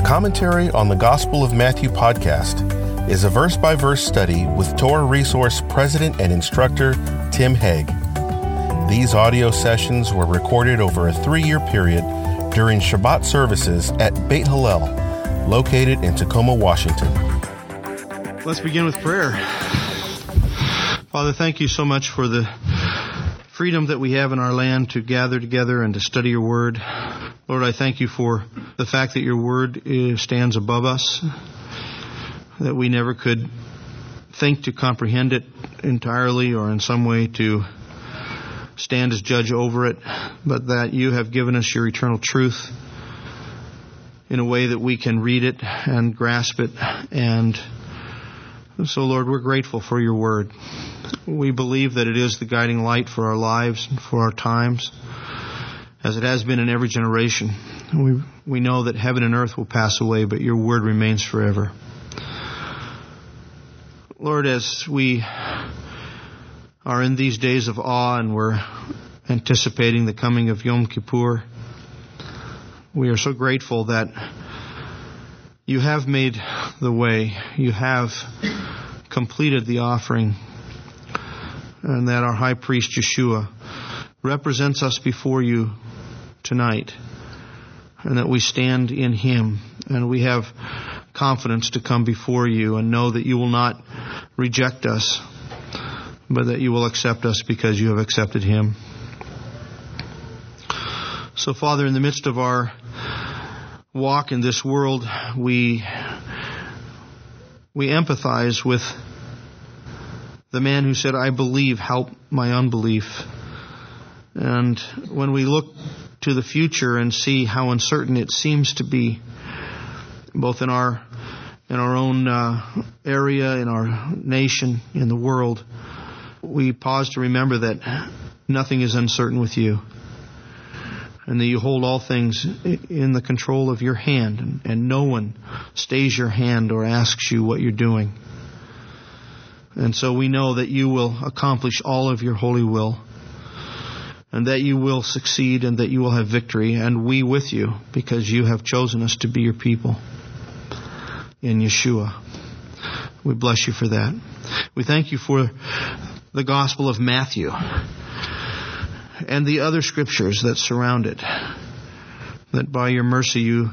The Commentary on the Gospel of Matthew podcast is a verse-by-verse study with Torah Resource President and Instructor Tim Haig. These audio sessions were recorded over a 3-year period during Shabbat services at Beit Hillel, located in Tacoma, Washington. Let's begin with prayer. Father, thank you so much for the freedom that we have in our land to gather together and to study your word. Lord, I thank you for the fact that your word stands above us, that we never could think to comprehend it entirely or in some way to stand as judge over it, but that you have given us your eternal truth in a way that we can read it and grasp it. And so, Lord, we're grateful for your word. We believe that it is the guiding light for our lives and for our times, as it has been in every generation. We know that heaven and earth will pass away, but your word remains forever. Lord, as we are in these days of awe and we're anticipating the coming of Yom Kippur, we are so grateful that you have made the way, you have completed the offering, and that our high priest Yeshua represents us before you tonight, and that we stand in him and we have confidence to come before you and know that you will not reject us, but that you will accept us because you have accepted him. So, Father, in the midst of our walk in this world, we empathize with the man who said, "I believe, help my unbelief." And when we look to the future and see how uncertain it seems to be, both in our own area, in our nation, in the world, we pause to remember that nothing is uncertain with you, and that you hold all things in the control of your hand, and no one stays your hand or asks you what you're doing. And so we know that you will accomplish all of your holy will, and that you will succeed, and that you will have victory, and we with you, because you have chosen us to be your people in Yeshua. We bless you for that. We thank you for the Gospel of Matthew and the other scriptures that surround it, that by your mercy you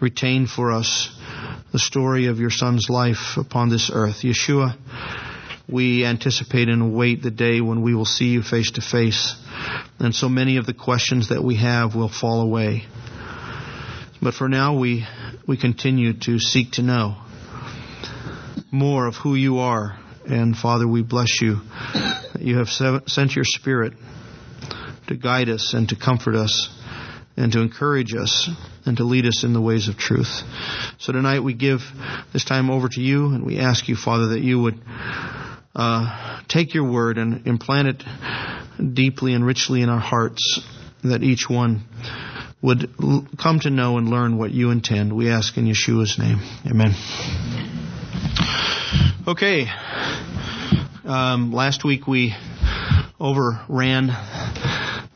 retain for us the story of your Son's life upon this earth. Yeshua, we anticipate and await the day when we will see you face to face, and so many of the questions that we have will fall away. But for now, we continue to seek to know more of who you are. And Father, we bless you that you have sent your Spirit to guide us and to comfort us and to encourage us and to lead us in the ways of truth. So tonight we give this time over to you, and we ask you, Father, that you would take your word and implant it deeply and richly in our hearts, that each one would come to know and learn what you intend. We ask in Yeshua's name. Amen. Okay. Last week we overran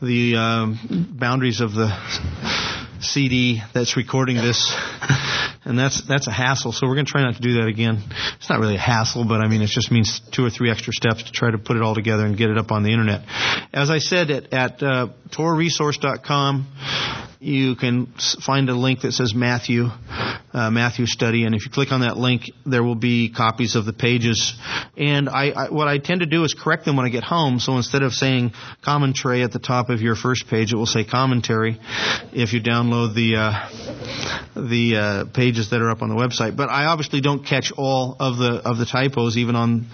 the boundaries of the CD that's recording this, and that's a hassle, so we're going to try not to do that again. It's not really a hassle, but I mean, it just means 2 or 3 extra steps to try to put it all together and get it up on the internet. As I said, at torahresource.com you can find a link that says Matthew study, and if you click on that link, there will be copies of the pages. And I what I tend to do is correct them when I get home, so instead of saying commentary at the top of your first page, it will say commentary if you download the pages that are up on the website. But I obviously don't catch all of the typos, even on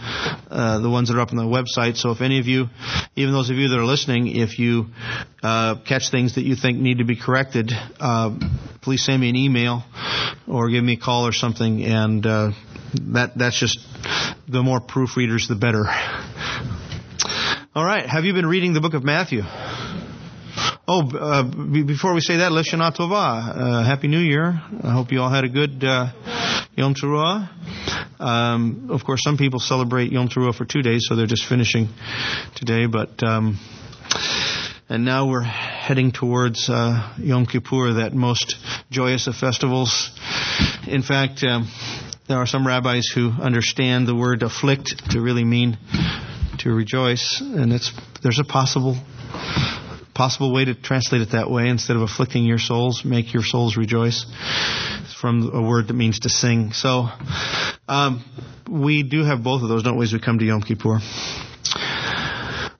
the ones that are up on the website. So if any of you, even those of you that are listening, if you catch things that you think need to be corrected, please send me an email or give me a call or something, and that's just, the more proofreaders the better. All right, have you been reading the book of Matthew? Before we say that, Leshana Tova, Happy New Year. I hope you all had a good Yom Teruah. Of course, some people celebrate Yom Teruah for 2 days, so they're just finishing today, but and now we're heading towards Yom Kippur, that most joyous of festivals, In fact, there are some rabbis who understand the word afflict to really mean to rejoice, and there's a possible way to translate it that way. Instead of afflicting your souls, make your souls rejoice. It's from a word that means to sing. So we do have both of those, don't we, as we come to Yom Kippur.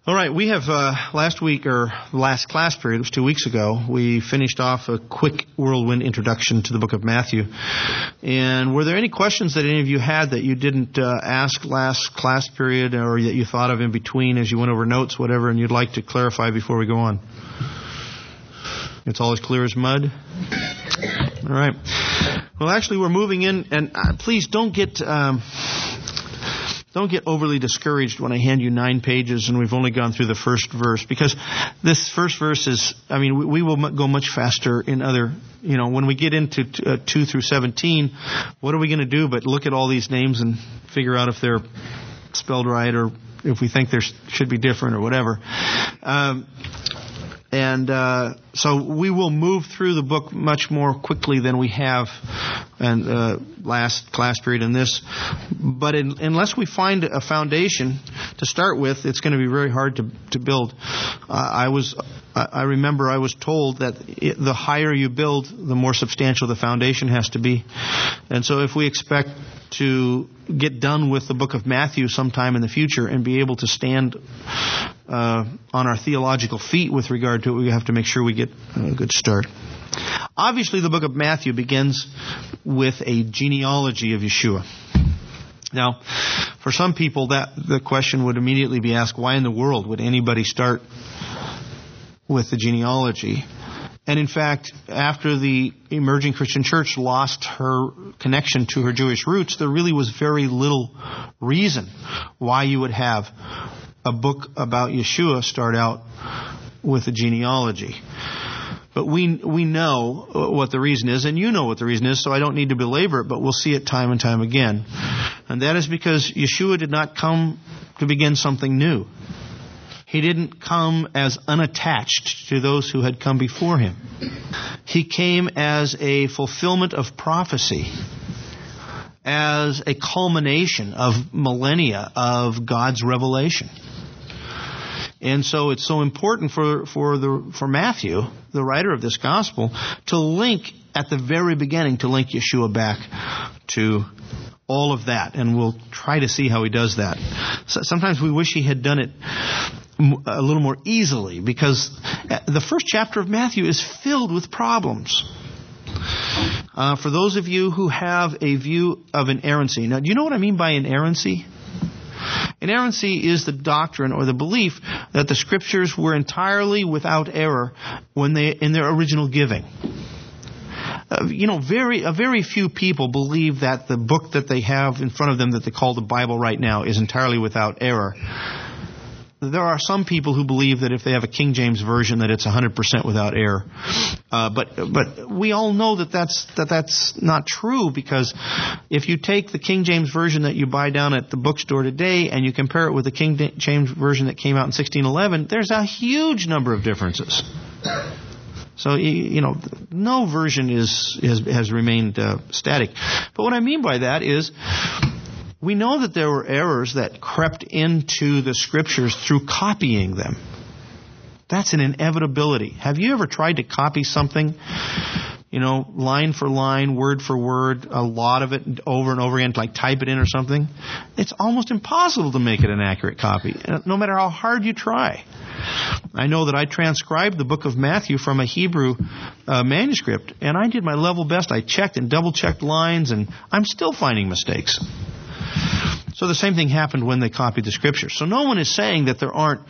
All right, we have last class period, it was 2 weeks ago, we finished off a quick whirlwind introduction to the book of Matthew. And were there any questions that any of you had that you didn't ask last class period, or that you thought of in between as you went over notes, whatever, and you'd like to clarify before we go on? It's all as clear as mud? All right. Well, actually, we're moving in, and please don't get... Don't get overly discouraged when I hand you 9 pages and we've only gone through the first verse, because this first verse is, I mean, we will go much faster in other, you know, when we get into 2 through 17, what are we going to do but look at all these names and figure out if they're spelled right or if we think they should be different or whatever. So we will move through the book much more quickly than we have in last class period in this. But unless we find a foundation to start with, it's going to be very hard to build. I remember I was told that the higher you build, the more substantial the foundation has to be. And so if we expect to get done with the book of Matthew sometime in the future and be able to stand on our theological feet with regard to it, we have to make sure we get a good start. Obviously, the book of Matthew begins with a genealogy of Yeshua. Now, for some people, the question would immediately be asked, why in the world would anybody start with the genealogy? And in fact, after the emerging Christian church lost her connection to her Jewish roots, there really was very little reason why you would have a book about Yeshua start out with a genealogy. But we know what the reason is, and you know what the reason is, so I don't need to belabor it, but we'll see it time and time again. And that is because Yeshua did not come to begin something new. He didn't come as unattached to those who had come before him. He came as a fulfillment of prophecy, as a culmination of millennia of God's revelation. And so it's so important for Matthew, the writer of this gospel, to link at the very beginning, to link Yeshua back to all of that. And we'll try to see how he does that. So sometimes we wish he had done it a little more easily, because the first chapter of Matthew is filled with problems. For those of you who have a view of inerrancy. Now, do you know what I mean by inerrancy? Inerrancy is the doctrine or the belief that the Scriptures were entirely without error when they in their original giving. Very few people believe that the book that they have in front of them that they call the Bible right now is entirely without error. There are some people who believe that if they have a King James version, that it's 100% without error. But we all know that's not true, because if you take the King James version that you buy down at the bookstore today and you compare it with the King James version that came out in 1611, there's a huge number of differences. So, no version has remained static. But what I mean by that is, we know that there were errors that crept into the Scriptures through copying them. That's an inevitability. Have you ever tried to copy something, line for line, word for word, a lot of it over and over again, like type it in or something? It's almost impossible to make it an accurate copy, no matter how hard you try. I know that I transcribed the book of Matthew from a Hebrew manuscript, and I did my level best. I checked and double-checked lines, and I'm still finding mistakes. So the same thing happened when they copied the Scriptures. So no one is saying that there aren't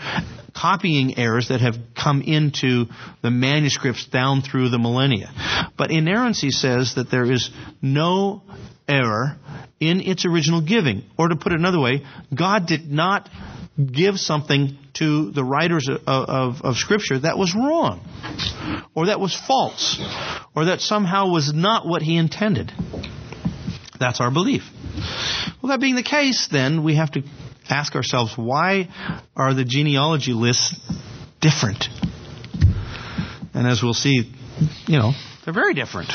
copying errors that have come into the manuscripts down through the millennia. But inerrancy says that there is no error in its original giving. Or to put it another way, God did not give something to the writers of Scripture that was wrong, or that was false, or that somehow was not what he intended. That's our belief. Well, that being the case, then, we have to ask ourselves, why are the genealogy lists different? And as we'll see, they're very different.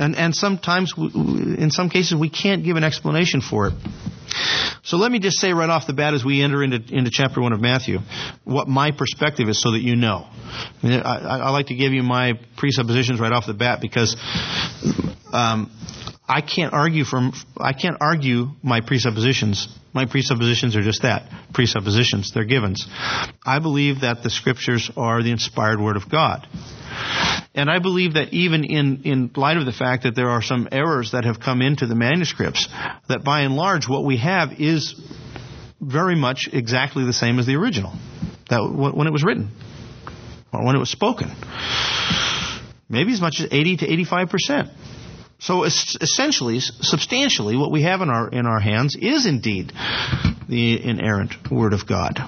And sometimes, in some cases, we can't give an explanation for it. So let me just say right off the bat as we enter into chapter 1 of Matthew, what my perspective is so that you know. I like to give you my presuppositions right off the bat because I can't argue my presuppositions. My presuppositions are just that, presuppositions. They're givens. I believe that the Scriptures are the inspired Word of God. And I believe that even in light of the fact that there are some errors that have come into the manuscripts, that by and large what we have is very much exactly the same as the original, that when it was written or when it was spoken. Maybe as much as 80 to 85%. So essentially, substantially, what we have in our hands is indeed the inerrant Word of God.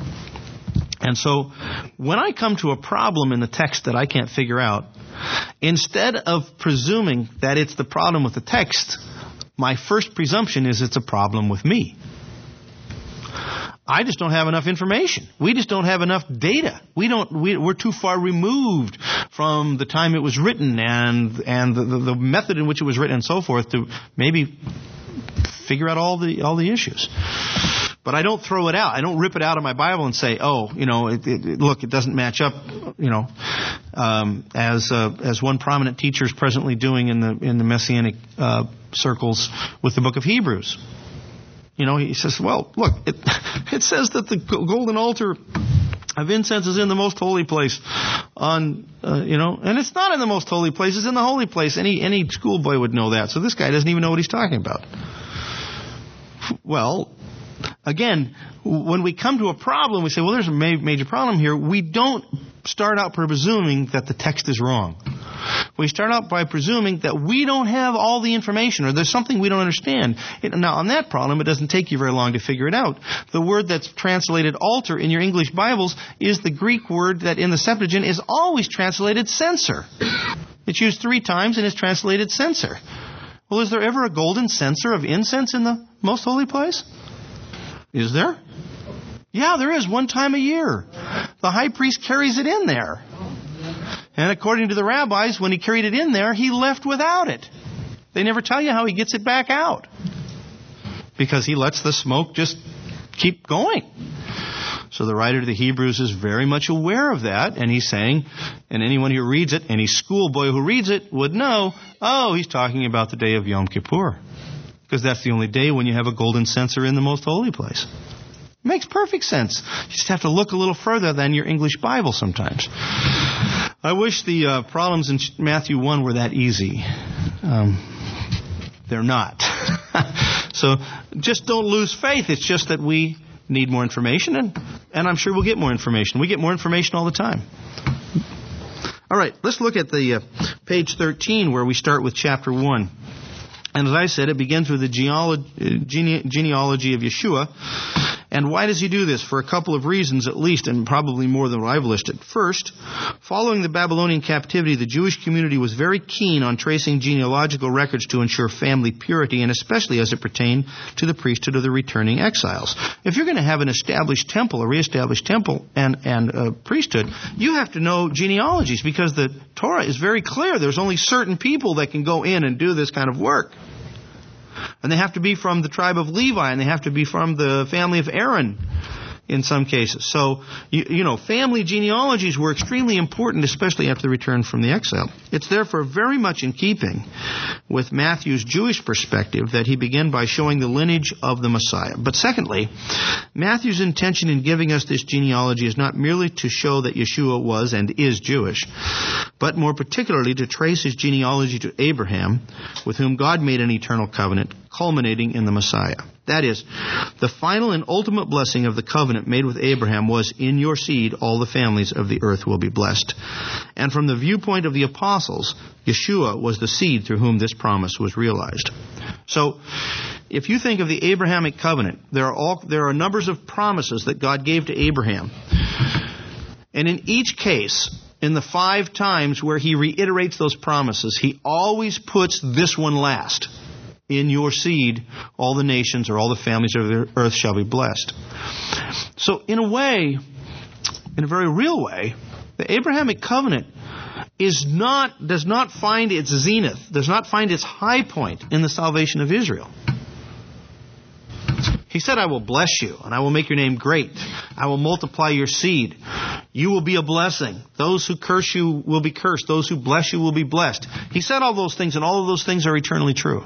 And so when I come to a problem in the text that I can't figure out, instead of presuming that it's the problem with the text, my first presumption is it's a problem with me. I just don't have enough information. We just don't have enough data. We're too far removed from the time it was written and the method in which it was written and so forth to maybe figure out all the issues. But I don't throw it out. I don't rip it out of my Bible and say, it doesn't match up, as one prominent teacher is presently doing in the Messianic circles with the book of Hebrews. He says, it says that the golden altar of incense is in the most holy place. And it's not in the most holy place. It's in the holy place. Any schoolboy would know that. So this guy doesn't even know what he's talking about. Well, again, when we come to a problem, we say, there's a major problem here. We don't start out presuming that the text is wrong. We start out by presuming that we don't have all the information or there's something we don't understand. Now, on that problem, it doesn't take you very long to figure it out. The word that's translated altar in your English Bibles is the Greek word that in the Septuagint is always translated censer. It's used 3 times and is translated censer. Well, is there ever a golden censer of incense in the most holy place? Is there? Yeah, there is, one time a year. The high priest carries it in there. And according to the rabbis, when he carried it in there, he left without it. They never tell you how he gets it back out. Because he lets the smoke just keep going. So the writer to the Hebrews is very much aware of that. And he's saying, and anyone who reads it, any schoolboy who reads it would know, he's talking about the day of Yom Kippur. Because that's the only day when you have a golden censer in the most holy place. Makes perfect sense. You just have to look a little further than your English Bible sometimes. I wish the problems in Matthew 1 were that easy. They're not. So just don't lose faith. It's just that we need more information, and I'm sure we'll get more information. We get more information all the time. All right, let's look at the page 13 where we start with chapter 1. And as I said, it begins with the genealogy of Yeshua. And why does he do this? For a couple of reasons at least, and probably more than I've listed. First, following the Babylonian captivity, the Jewish community was very keen on tracing genealogical records to ensure family purity, and especially as it pertained to the priesthood of the returning exiles. If you're going to have an established temple, a reestablished temple, and a priesthood, you have to know genealogies because the Torah is very clear. There's only certain people that can go in and do this kind of work. And they have to be from the tribe of Levi, and they have to be from the family of Aaron in some cases. So, family genealogies were extremely important, especially after the return from the exile. It's therefore very much in keeping with Matthew's Jewish perspective that he began by showing the lineage of the Messiah. But secondly, Matthew's intention in giving us this genealogy is not merely to show that Yeshua was and is Jewish, but more particularly to trace his genealogy to Abraham, with whom God made an eternal covenant, culminating in the Messiah. That is, the final and ultimate blessing of the covenant made with Abraham was, "In your seed all the families of the earth will be blessed." And from the viewpoint of the apostles, Yeshua was the seed through whom this promise was realized. So, if you think of the Abrahamic covenant, there are numbers of promises that God gave to Abraham. And in each case, in the 5 times where he reiterates those promises, he always puts this one last. "In your seed, all the nations or all the families of the earth shall be blessed." So in a way, in a very real way, the Abrahamic covenant does not find its zenith, does not find its high point in the salvation of Israel. He said, I will bless you, and I will make your name great. I will multiply your seed. You will be a blessing. Those who curse you will be cursed. Those who bless you will be blessed. He said all those things, and all of those things are eternally true.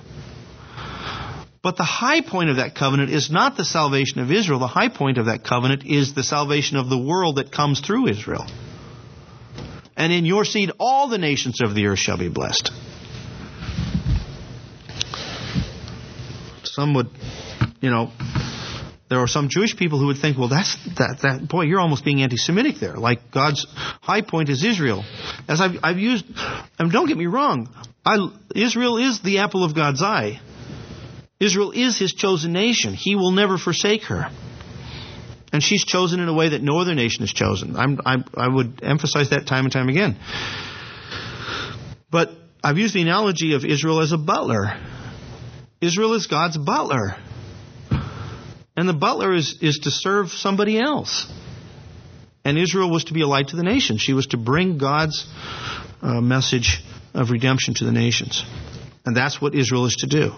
But the high point of that covenant is not the salvation of Israel. The high point of that covenant is the salvation of the world that comes through Israel. And in your seed, all the nations of the earth shall be blessed. Some would... there are some Jewish people who would think, well, boy, you're almost being anti-Semitic there. Like, God's high point is Israel. As I've used, and don't get me wrong, Israel is the apple of God's eye. Israel is His chosen nation. He will never forsake her. And she's chosen in a way that no other nation is chosen. I would emphasize that time and time again. But I've used the analogy of Israel as a butler. Israel is God's butler. And the butler is to serve somebody else. And Israel was to be a light to the nations. She was to bring God's message of redemption to the nations. And that's what Israel is to do.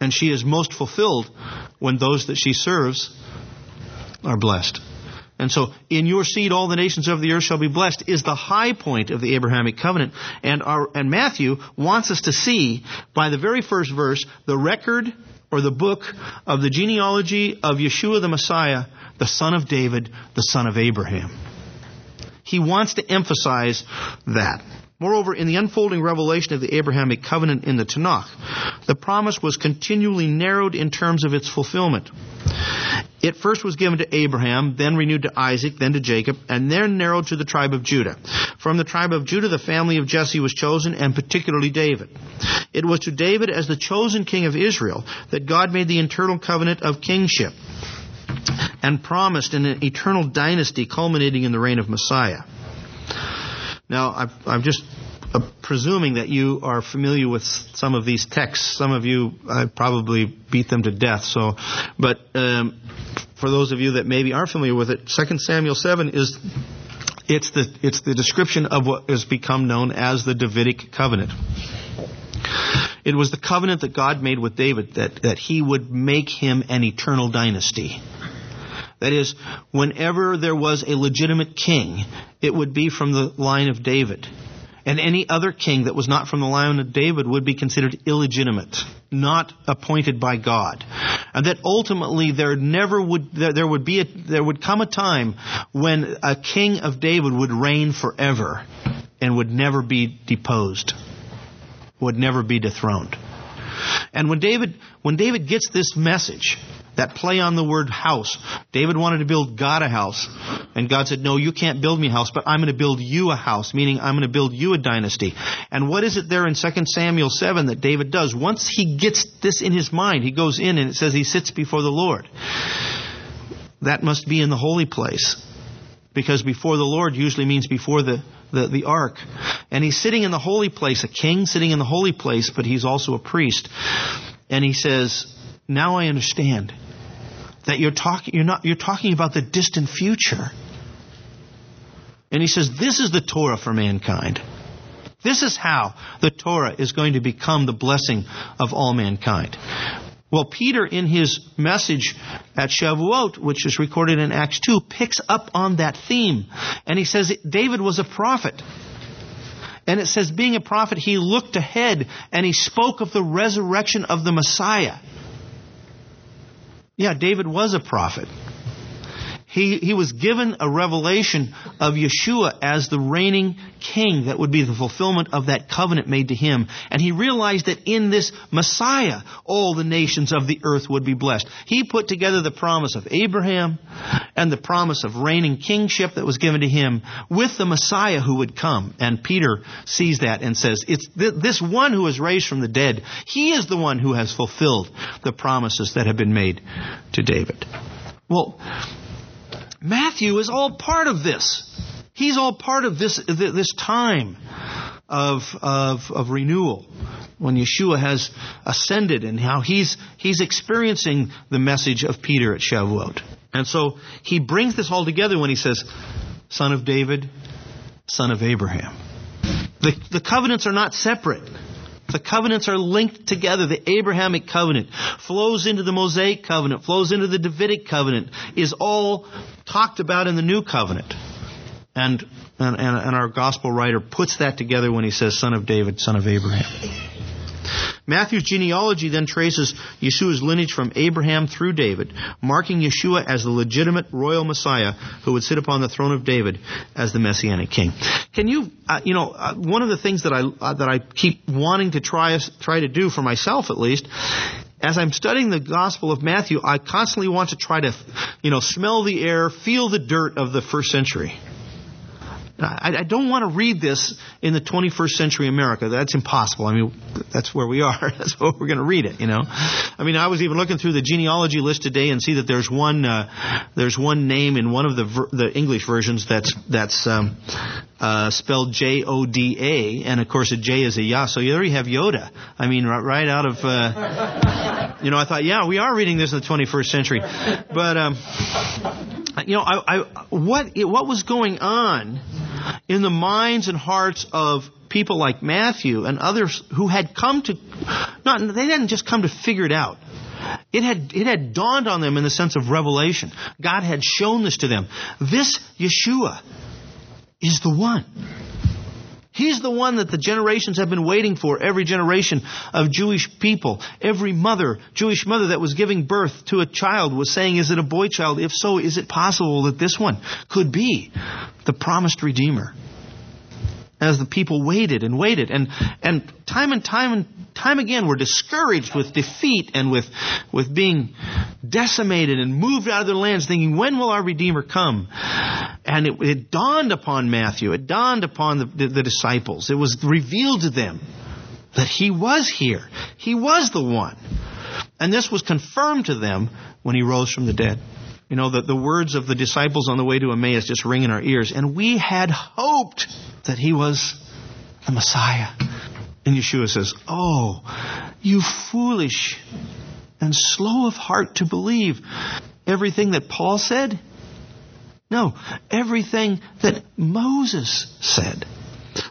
And she is most fulfilled when those that she serves are blessed. And so, in your seed all the nations of the earth shall be blessed is the high point of the Abrahamic covenant. And Matthew wants us to see, by the very first verse, the record or the book of the genealogy of Yeshua the Messiah, the son of David, the son of Abraham. He wants to emphasize that. Moreover, in the unfolding revelation of the Abrahamic covenant in the Tanakh, the promise was continually narrowed in terms of its fulfillment. It first was given to Abraham, then renewed to Isaac, then to Jacob, and then narrowed to the tribe of Judah. From the tribe of Judah, the family of Jesse was chosen, and particularly David. It was to David as the chosen king of Israel that God made the eternal covenant of kingship and promised an eternal dynasty culminating in the reign of Messiah. Now, I'm just presuming that you are familiar with some of these texts. Some of you, I probably beat them to death. So, but for those of you that maybe aren't familiar with it, 2 Samuel 7 is the description of what has become known as the Davidic covenant. It was the covenant that God made with David that He would make him an eternal dynasty. That is, whenever there was a legitimate king, it would be from the line of David. And any other king that was not from the line of David would be considered illegitimate, not appointed by God. And that ultimately there would come a time when a king of David would reign forever and would never be deposed, would never be dethroned. And when David gets this message, that play on the word house. David wanted to build God a house. And God said, no, you can't build me a house, but I'm going to build you a house. Meaning, I'm going to build you a dynasty. And what is it there in 2 Samuel 7 that David does? Once he gets this in his mind, he goes in and it says he sits before the Lord. That must be in the holy place. Because before the Lord usually means before the ark. And he's sitting in the holy place, a king sitting in the holy place, but he's also a priest. And he says... Now I understand that you're talking about the distant future. And he says, this is the Torah for mankind. This is how the Torah is going to become the blessing of all mankind. Well, Peter, in his message at Shavuot, which is recorded in Acts 2, picks up on that theme. And he says David was a prophet. And it says, being a prophet, he looked ahead and he spoke of the resurrection of the Messiah. Yeah, David was a prophet. He was given a revelation of Yeshua as the reigning king that would be the fulfillment of that covenant made to him. And he realized that in this Messiah, all the nations of the earth would be blessed. He put together the promise of Abraham and the promise of reigning kingship that was given to him with the Messiah who would come. And Peter sees that and says, it's this one who is raised from the dead. He is the one who has fulfilled the promises that have been made to David. Well... Matthew is all part of this. He's all part of this time of renewal when Yeshua has ascended and how he's experiencing the message of Peter at Shavuot. And so he brings this all together when he says, Son of David, Son of Abraham. The covenants are not separate. The covenants are linked together. The Abrahamic covenant flows into the Mosaic covenant, flows into the Davidic covenant, is all talked about in the New Covenant. And our gospel writer puts that together when he says, Son of David, Son of Abraham. Matthew's genealogy then traces Yeshua's lineage from Abraham through David, marking Yeshua as the legitimate royal Messiah who would sit upon the throne of David as the Messianic king. Can you, one of the things that I keep wanting to try to do for myself, at least, as I'm studying the Gospel of Matthew, I constantly want to try to, smell the air, feel the dirt of the first century. I don't want to read this in the 21st century America. That's impossible. I mean, that's where we are. That's where we're going to read it, I mean, I was even looking through the genealogy list today and see that there's one name in one of the English versions that's spelled Joda, and of course a J is a Yah, so you already have Yoda. I mean, right out of, I thought, yeah, we are reading this in the 21st century. But, what was going on in the minds and hearts of people like Matthew and others who had they didn't just come to figure it out. It had dawned on them in the sense of revelation. God had shown this to them. This Yeshua is the one. He's the one that the generations have been waiting for. Every generation of Jewish people, every Jewish mother that was giving birth to a child was saying, is it a boy child? If so, is it possible that this one could be the promised Redeemer? As the people waited and waited and time again were discouraged with defeat and with being decimated and moved out of their lands, thinking, when will our Redeemer come? And it dawned upon Matthew. It dawned upon the disciples. It was revealed to them that he was here. He was the one. And this was confirmed to them when he rose from the dead. The words of the disciples on the way to Emmaus just ring in our ears. And we had hoped that he was the Messiah. And Yeshua says, oh, you foolish and slow of heart to believe everything that Paul said. No, everything that Moses said.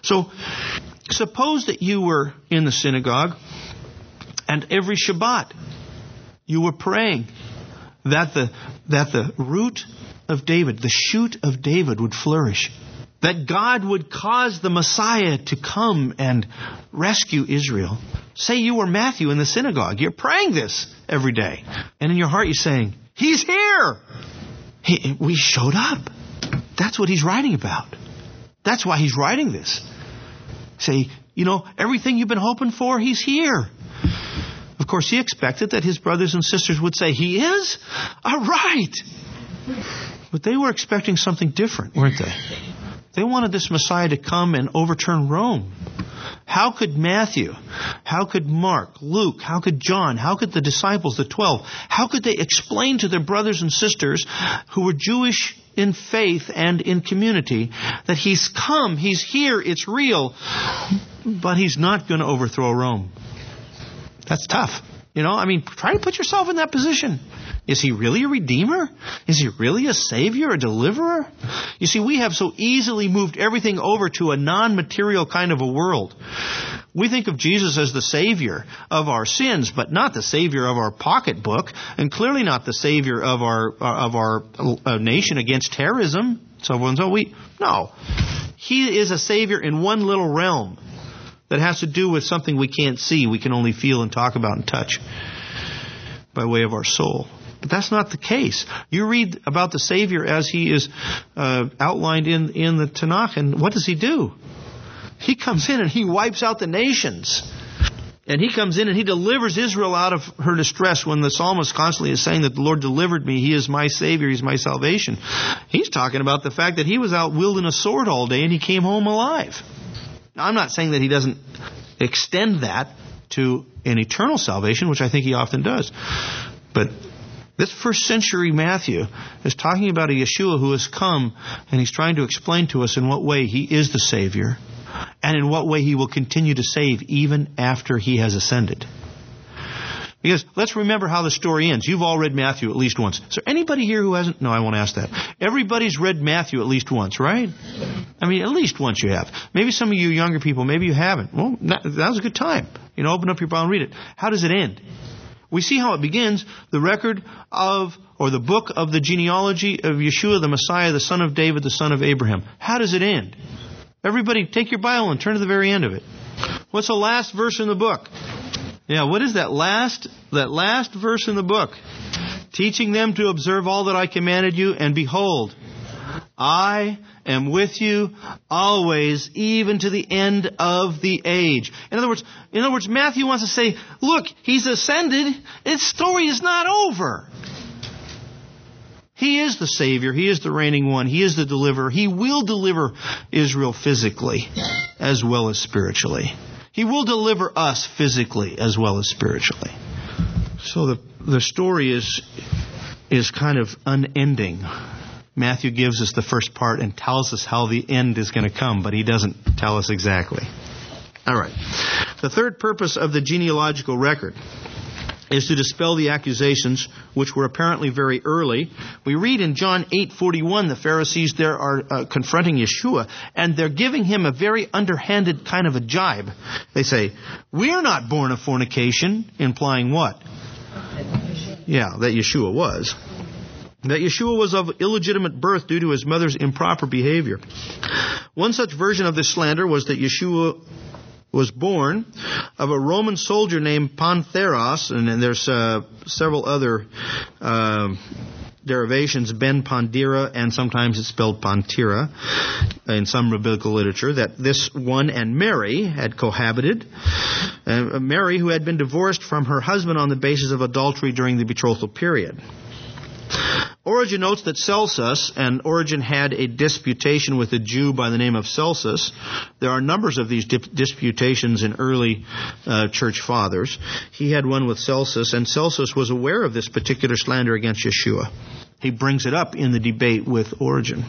So suppose that you were in the synagogue and every Shabbat you were praying that the root of David, the shoot of David, would flourish. That God would cause the Messiah to come and rescue Israel. Say you were Matthew in the synagogue. You're praying this every day. And in your heart you're saying, he's here! We showed up. That's what he's writing about. That's why he's writing this. Say, everything you've been hoping for, he's here. Of course, he expected that his brothers and sisters would say, he is? All right. But they were expecting something different, weren't they? They wanted this Messiah to come and overturn Rome. How could Matthew, how could Mark, Luke, how could John, how could the disciples, the 12, how could they explain to their brothers and sisters who were Jewish in faith and in community that he's come, he's here, it's real, but he's not going to overthrow Rome? That's tough. Try to put yourself in that position. Is he really a redeemer? Is he really a savior, a deliverer? You see, we have so easily moved everything over to a non-material kind of a world. We think of Jesus as the savior of our sins, but not the savior of our pocketbook, and clearly not the savior of our nation against terrorism. No. He is a savior in one little realm. That has to do with something we can't see, we can only feel and talk about and touch by way of our soul. But that's not the case. You read about the Savior as he is outlined in the Tanakh, and what does he do? He comes in and he wipes out the nations. And he comes in and he delivers Israel out of her distress when the psalmist constantly is saying that the Lord delivered me. He is my Savior. He's my salvation. He's talking about the fact that he was out wielding a sword all day and he came home alive. Now, I'm not saying that he doesn't extend that to an eternal salvation, which I think he often does. But this first century Matthew is talking about a Yeshua who has come, and he's trying to explain to us in what way he is the Savior and in what way he will continue to save even after he has ascended. Because let's remember how the story ends. You've all read Matthew at least once. Is there anybody here who hasn't? No, I won't ask that. Everybody's read Matthew at least once, right? I mean, at least once you have. Maybe some of you younger people, maybe you haven't. Well, that was a good time. You know, open up your Bible and read it. How does it end? We see how it begins. The record of, or the book of the genealogy of Yeshua, the Messiah, the son of David, the son of Abraham. How does it end? Everybody take your Bible and turn to the very end of it. What's the last verse in the book? Yeah, what is that last verse in the book? Teaching them to observe all that I commanded you, and behold, I am with you always, even to the end of the age. In other words, Matthew wants to say, look, he's ascended. His story is not over. He is the Savior. He is the reigning one. He is the deliverer. He will deliver Israel physically as well as spiritually. He will deliver us physically as well as spiritually. So the story is kind of unending. Matthew gives us the first part and tells us how the end is going to come, but he doesn't tell us exactly. All right. The third purpose of the genealogical record is to dispel the accusations which were apparently very early. We read in John 8:41, the Pharisees there are confronting Yeshua, and they're giving him a very underhanded kind of a jibe. They say, we're not born of fornication, implying what? Yeah, that Yeshua was. That Yeshua was of illegitimate birth due to his mother's improper behavior. One such version of this slander was that Yeshua was born of a Roman soldier named Pantheros, and then there's several other derivations, Ben Pandira, and sometimes it's spelled Pantera in some rabbinical literature, that this one and Mary had cohabited. Mary, who had been divorced from her husband on the basis of adultery during the betrothal period. Origen notes that Celsus, and Origen had a disputation with a Jew by the name of Celsus. There are numbers of these disputations in early church fathers. He had one with Celsus, and Celsus was aware of this particular slander against Yeshua. He brings it up in the debate with Origen.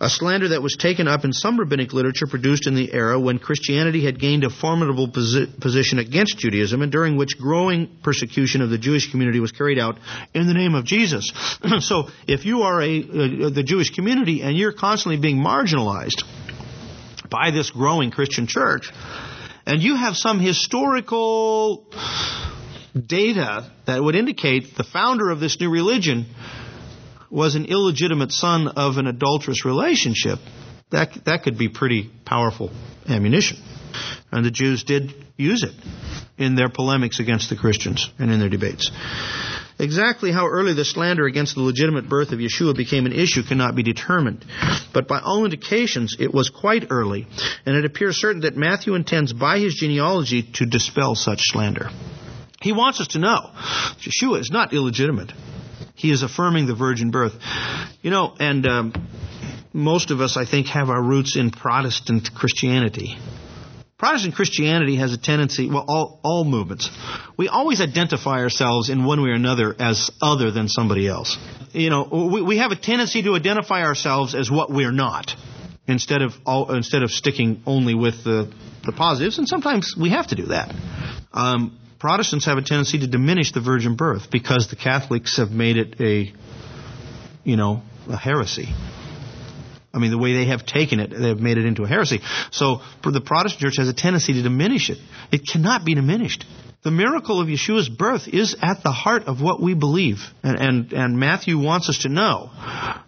A slander that was taken up in some rabbinic literature produced in the era when Christianity had gained a formidable position against Judaism, and during which growing persecution of the Jewish community was carried out in the name of Jesus. So if you are the Jewish community and you're constantly being marginalized by this growing Christian church, and you have some historical data that would indicate the founder of this new religion was an illegitimate son of an adulterous relationship, that could be pretty powerful ammunition. And the Jews did use it in their polemics against the Christians and in their debates. Exactly how early the slander against the legitimate birth of Yeshua became an issue cannot be determined, but by all indications it was quite early, and it appears certain that Matthew intends by his genealogy to dispel such slander. He wants us to know Yeshua is not illegitimate. He is affirming the virgin birth. You know, and most of us, I think, have our roots in Protestant Christianity. Protestant Christianity has a tendency, well, all movements, we always identify ourselves in one way or another as other than somebody else. You know, we have a tendency to identify ourselves as what we're not instead of sticking only with the positives, and sometimes we have to do that. Protestants have a tendency to diminish the virgin birth because the Catholics have made it a heresy. I mean, the way they have taken it, they've made it into a heresy. So the Protestant church has a tendency to diminish it. It cannot be diminished. The miracle of Yeshua's birth is at the heart of what we believe. And Matthew wants us to know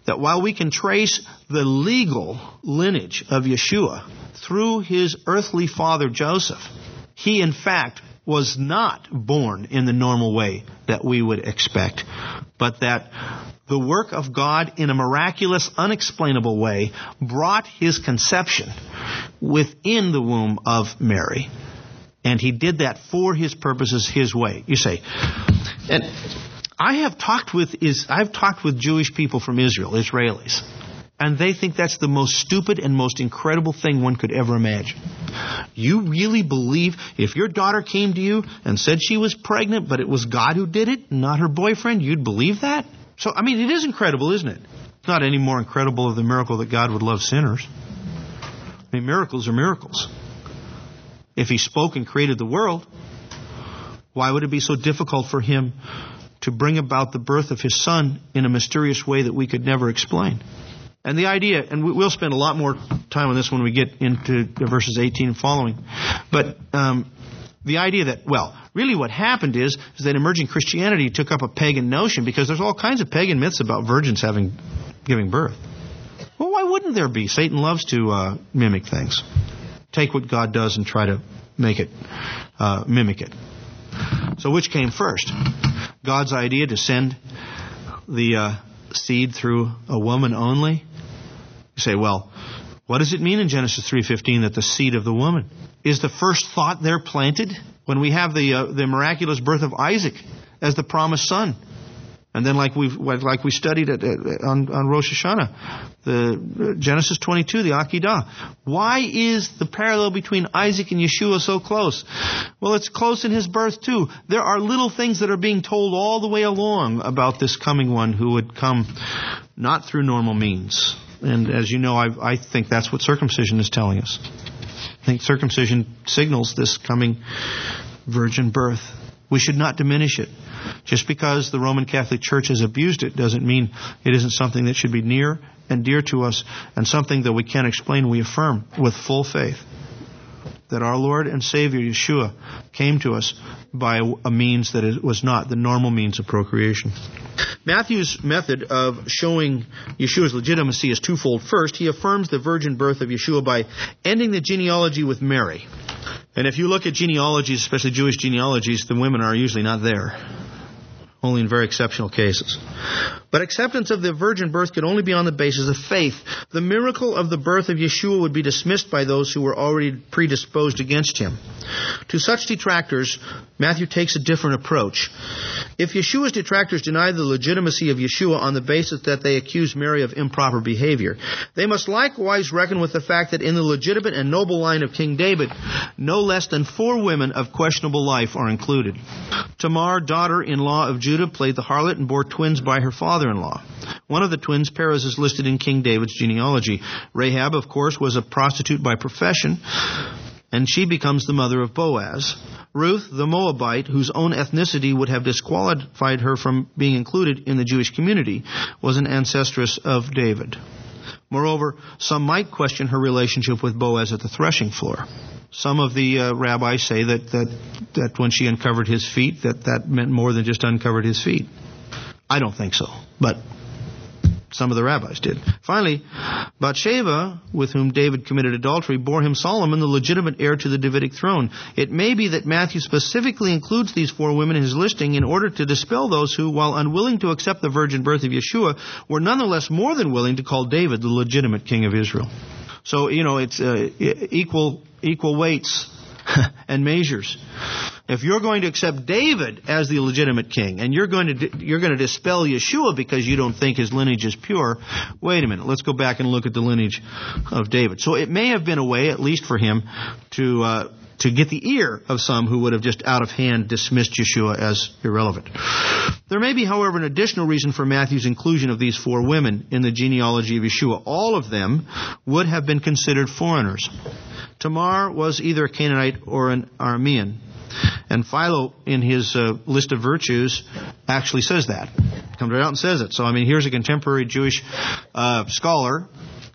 that while we can trace the legal lineage of Yeshua through his earthly father Joseph, he in fact was not born in the normal way that we would expect, but that the work of God in a miraculous, unexplainable way brought his conception within the womb of Mary. And he did that for his purposes, his way. You say, and I've talked with Jewish people from Israel, Israelis, and they think that's the most stupid and most incredible thing one could ever imagine. You really believe if your daughter came to you and said she was pregnant, but it was God who did it, not her boyfriend, you'd believe that? So, I mean, it is incredible, isn't it? It's not any more incredible of the miracle that God would love sinners. I mean, miracles are miracles. If he spoke and created the world, Why would it be so difficult for him to bring about the birth of his son in a mysterious way that we could never explain? And the idea, and we'll spend a lot more time on this when we get into verses 18 and following, but the idea that, well, really what happened is that emerging Christianity took up a pagan notion, because there's all kinds of pagan myths about virgins giving birth. Well, why wouldn't there be? Satan loves to mimic things. Take what God does and try to make it, mimic it. So which came first? God's idea to send the seed through a woman only? You say, well, what does it mean in Genesis 3:15 that the seed of the woman? Is the first thought there planted when we have the miraculous birth of Isaac as the promised son? And then like we studied on Rosh Hashanah, the Genesis 22, the Akedah. Why is the parallel between Isaac and Yeshua so close? Well, it's close in his birth too. There are little things that are being told all the way along about this coming one who would come not through normal means. And as you know, I think that's what circumcision is telling us. I think circumcision signals this coming virgin birth. We should not diminish it. Just because the Roman Catholic Church has abused it doesn't mean it isn't something that should be near and dear to us, and something that we can't explain, we affirm with full faith that our Lord and Savior Yeshua came to us by a means that it was not the normal means of procreation. Matthew's method of showing Yeshua's legitimacy is twofold. First, he affirms the virgin birth of Yeshua by ending the genealogy with Mary. And if you look at genealogies, especially Jewish genealogies, the women are usually not there, only in very exceptional cases. But acceptance of the virgin birth could only be on the basis of faith. The miracle of the birth of Yeshua would be dismissed by those who were already predisposed against him. To such detractors, Matthew takes a different approach. If Yeshua's detractors deny the legitimacy of Yeshua on the basis that they accuse Mary of improper behavior, they must likewise reckon with the fact that in the legitimate and noble line of King David, no less than 4 women of questionable life are included. Tamar, daughter-in-law of Judah, played the harlot and bore twins by her father-in-law. One of the twins, Perez, is listed in King David's genealogy. Rahab, of course, was a prostitute by profession, and she becomes the mother of Boaz. Ruth, the Moabite, whose own ethnicity would have disqualified her from being included in the Jewish community, was an ancestress of David. Moreover, some might question her relationship with Boaz at the threshing floor. Some of the rabbis say that when she uncovered his feet, that meant more than just uncovered his feet. I don't think so, but some of the rabbis did. Finally, Bathsheba, with whom David committed adultery, bore him Solomon, the legitimate heir to the Davidic throne. It may be that Matthew specifically includes these 4 women in his listing in order to dispel those who, while unwilling to accept the virgin birth of Yeshua, were nonetheless more than willing to call David the legitimate king of Israel. So, you know, it's equal weights and measures. If you're going to accept David as the legitimate king, and you're going to dispel Yeshua because you don't think his lineage is pure, wait a minute, let's go back and look at the lineage of David. So it may have been a way, at least for him, to get the ear of some who would have just out of hand dismissed Yeshua as irrelevant. There may be, however, an additional reason for Matthew's inclusion of these 4 women in the genealogy of Yeshua. All of them would have been considered foreigners. Tamar was either a Canaanite or an Aramean. And Philo, in his list of virtues, actually says that. Comes right out and says it. So, I mean, here's a contemporary Jewish scholar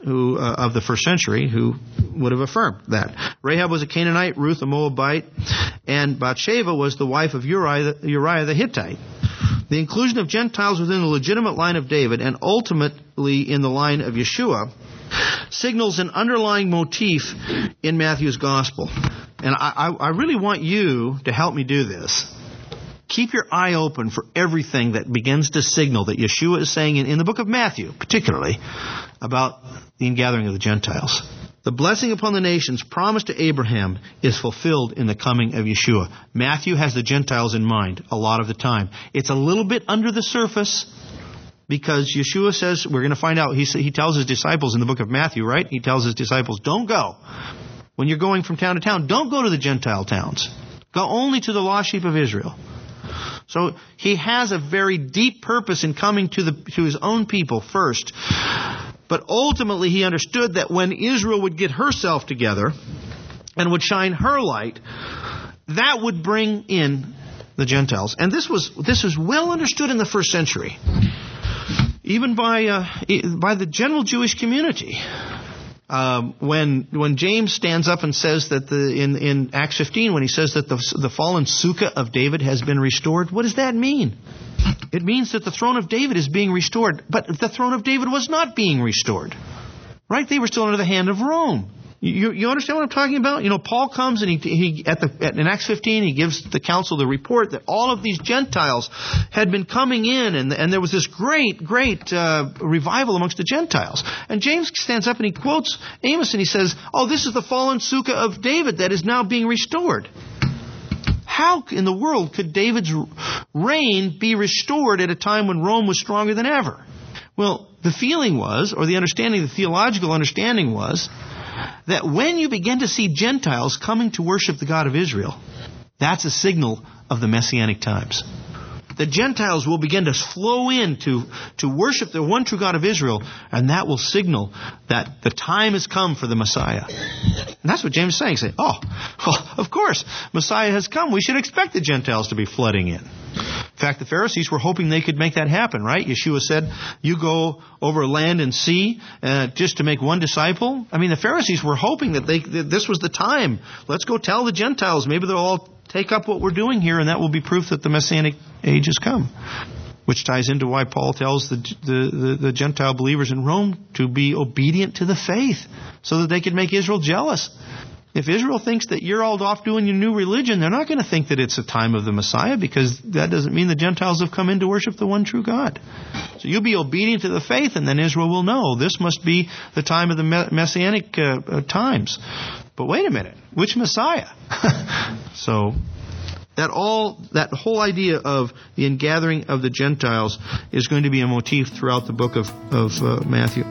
who of the first century who would have affirmed that. Rahab was a Canaanite, Ruth a Moabite, and Bathsheba was the wife of Uriah the Hittite. The inclusion of Gentiles within the legitimate line of David and ultimately in the line of Yeshua signals an underlying motif in Matthew's gospel. And I really want you to help me do this. Keep your eye open for everything that begins to signal that Yeshua is saying in the book of Matthew, particularly, about the ingathering of the Gentiles. The blessing upon the nations promised to Abraham is fulfilled in the coming of Yeshua. Matthew has the Gentiles in mind a lot of the time. It's a little bit under the surface, because Yeshua says, we're going to find out, he tells his disciples in the book of Matthew, right? He tells his disciples, don't go. When you're going from town to town, don't go to the Gentile towns. Go only to the lost sheep of Israel. So he has a very deep purpose in coming to his own people first. But ultimately he understood that when Israel would get herself together and would shine her light, that would bring in the Gentiles. And this was well understood in the first century, even by the general Jewish community. When James stands up and says that in Acts 15, when he says that the fallen sukkah of David has been restored, what does that mean? It means that the throne of David is being restored, but the throne of David was not being restored. Right? They were still under the hand of Rome. You understand what I'm talking about? You know, Paul comes and in Acts 15 he gives the council the report that all of these Gentiles had been coming in, and there was this great revival amongst the Gentiles. And James stands up and he quotes Amos and he says, "Oh, this is the fallen sukkah of David that is now being restored." How in the world could David's reign be restored at a time when Rome was stronger than ever? Well, the feeling was, or the theological understanding was, that when you begin to see Gentiles coming to worship the God of Israel, that's a signal of the Messianic times. The Gentiles will begin to flow in to worship the one true God of Israel, and that will signal that the time has come for the Messiah. And that's what James is saying. Say, oh, of course, Messiah has come. We should expect the Gentiles to be flooding in. In fact, the Pharisees were hoping they could make that happen, right? Yeshua said, you go over land and sea just to make one disciple. I mean, the Pharisees were hoping that this was the time. Let's go tell the Gentiles. Maybe they'll all take up what we're doing here, and that will be proof that the Messianic age has come. Which ties into why Paul tells the Gentile believers in Rome to be obedient to the faith so that they could make Israel jealous. If Israel thinks that you're all off doing your new religion, they're not going to think that it's a time of the Messiah, because that doesn't mean the Gentiles have come in to worship the one true God. So you'll be obedient to the faith, and then Israel will know this must be the time of the Messianic times. But wait a minute, which Messiah? So that whole idea of the ingathering of the Gentiles is going to be a motif throughout the book of Matthew.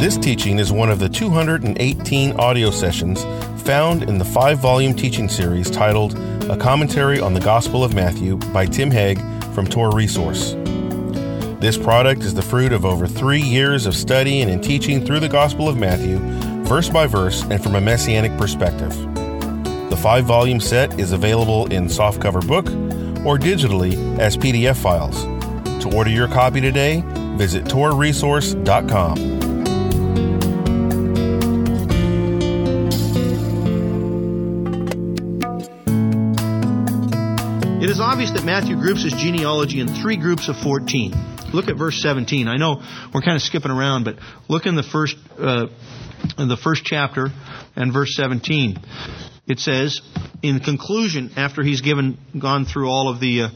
This teaching is one of the 218 audio sessions found in the 5-volume teaching series titled A Commentary on the Gospel of Matthew by Tim Haig from Tor Resource. This product is the fruit of over 3 years of studying and teaching through the Gospel of Matthew, verse by verse and from a Messianic perspective. The 5-volume set is available in softcover book or digitally as PDF files. To order your copy today, visit torresource.com. It is obvious that Matthew groups his genealogy in 3 groups of 14. Look at verse 17. I know we're kind of skipping around, but look in the first chapter and verse 17. It says, in conclusion, after he's gone through all of the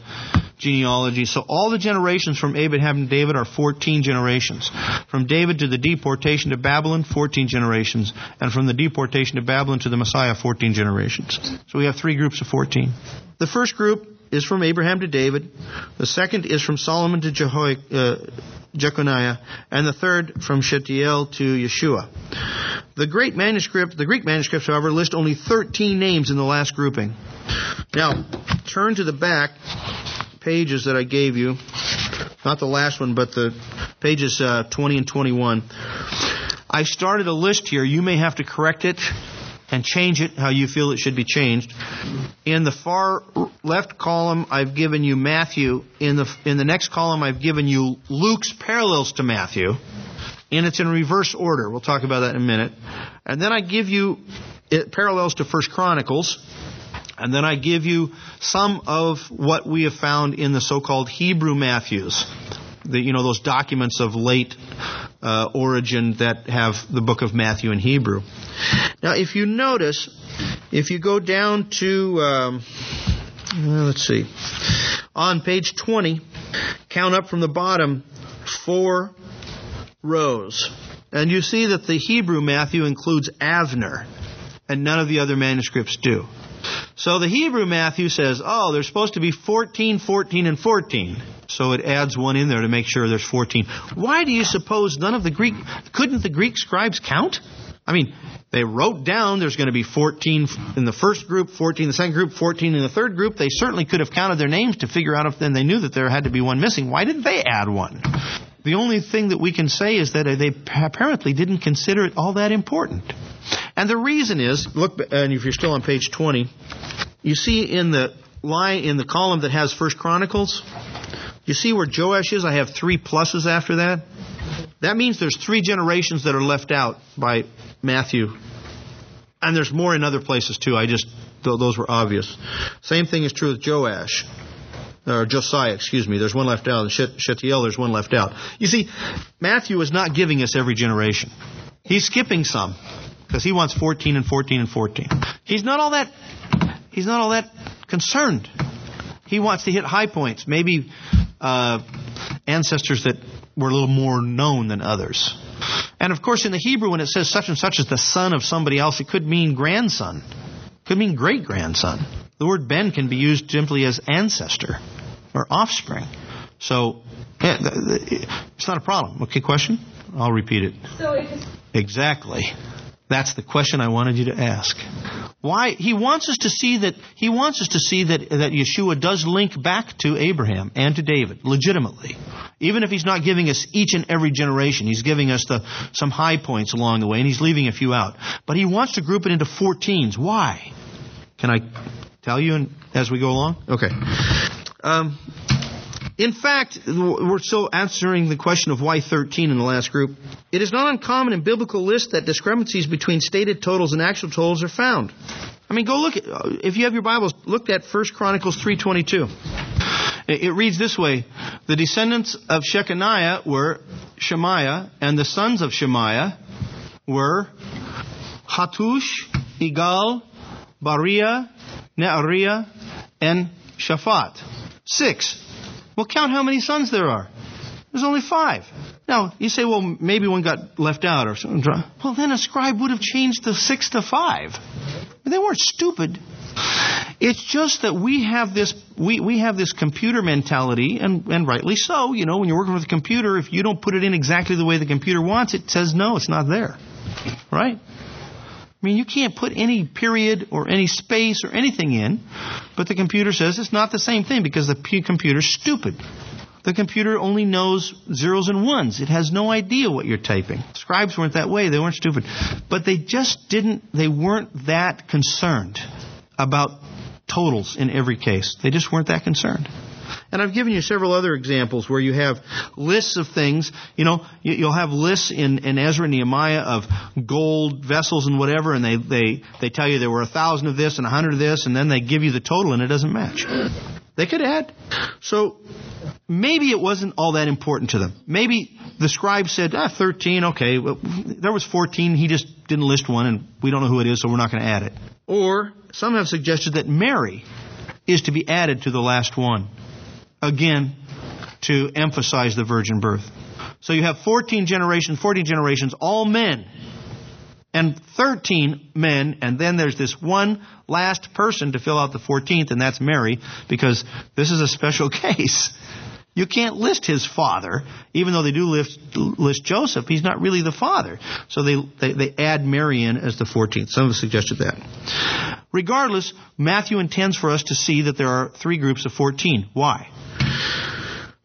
genealogy, so all the generations from Abraham to David are 14 generations. From David to the deportation to Babylon, 14 generations. And from the deportation to Babylon to the Messiah, 14 generations. So we have 3 groups of 14. The first group is from Abraham to David. The second is from Solomon to Jeconiah. And the third from Shealtiel to Yeshua. The Greek manuscripts, however, list only 13 names in the last grouping. Now, turn to the back pages that I gave you. Not the last one, but the pages 20 and 21. I started a list here. You may have to correct it and change it how you feel it should be changed. In the far left column, I've given you Matthew. In the next column, I've given you Luke's parallels to Matthew. And it's in reverse order. We'll talk about that in a minute. And then I give you parallels to First Chronicles. And then I give you some of what we have found in the so-called Hebrew Matthews. Those documents of late origin that have the book of Matthew in Hebrew. Now, if you notice, if you go down to, on page 20, count up from the bottom 4 rows. And you see that the Hebrew Matthew includes Avner, and none of the other manuscripts do. So the Hebrew Matthew says, oh, there's supposed to be 14, 14, and 14. So it adds one in there to make sure there's 14. Why do you suppose couldn't the Greek scribes count? I mean, they wrote down there's going to be 14 in the first group, 14 in the second group, 14 in the third group. They certainly could have counted their names to figure out if then they knew that there had to be one missing. Why didn't they add one? The only thing that we can say is that they apparently didn't consider it all that important. And the reason is, look, and if you're still on page 20, You see in the line in the column that has First Chronicles, you see where Joash is? I have three pluses after that. That means there's three generations that are left out by Matthew. And there's more in other places too. Those were obvious. Same thing is true with Josiah, there's one left out. And Shetiel, there's one left out. You see, Matthew is not giving us every generation. He's skipping some because he wants 14 and 14 and 14. He's not all that concerned. He wants to hit high points. Maybe ancestors that were a little more known than others. And of course, in the Hebrew, when it says such and such is the son of somebody else, it could mean grandson. Could mean great-grandson. The word ben can be used simply as ancestor or offspring. So yeah, it's not a problem. Okay, question? I'll repeat it. So it is. Exactly. That's the question I wanted you to ask. Why he wants us to see that Yeshua does link back to Abraham and to David legitimately. Even if he's not giving us each and every generation, he's giving us some high points along the way, and he's leaving a few out. But he wants to group it into 14s. Why? Can I tell you as we go along? Okay. In fact, we're still answering the question of why 13 in the last group. It is not uncommon in biblical lists that discrepancies between stated totals and actual totals are found. I mean, go look at, if you have your Bibles, look at 1 Chronicles 3:22. It reads this way: the descendants of Shechaniah were Shemaiah, and the sons of Shemaiah were Hattush, Igal, Bariah, Neariah, and Shaphat. 6. Well, count how many sons there are. There's only 5. Now, you say, well, maybe one got left out or something. Well, then a scribe would have changed the 6 to 5. But they weren't stupid. It's just that we have this computer mentality, and rightly so. You know, when you're working with a computer, if you don't put it in exactly the way the computer wants, it says, no, it's not there. Right? I mean, you can't put any period or any space or anything in, but the computer says it's not the same thing because the computer's stupid. The computer only knows zeros and ones. It has no idea what you're typing. Scribes weren't that way. They weren't stupid. But they weren't that concerned about totals in every case. They just weren't that concerned. And I've given you several other examples where you have lists of things. You know, you'll have lists in Ezra and Nehemiah of gold vessels and whatever, and they tell you there were 1,000 of this and 100 of this, and then they give you the total and it doesn't match. They could add. So maybe it wasn't all that important to them. Maybe the scribe said, 13, okay, well, there was 14, he just didn't list one, and we don't know who it is, so we're not going to add it. Or some have suggested that Mary is to be added to the last one. Again, to emphasize the virgin birth. So you have 14 generations, all men, and 13 men, and then there's this one last person to fill out the 14th, and that's Mary, because this is a special case. You can't list his father, even though they do list Joseph. He's not really the father. So they add Mary in as the 14th. Some have suggested that. Regardless, Matthew intends for us to see that there are three groups of 14. Why?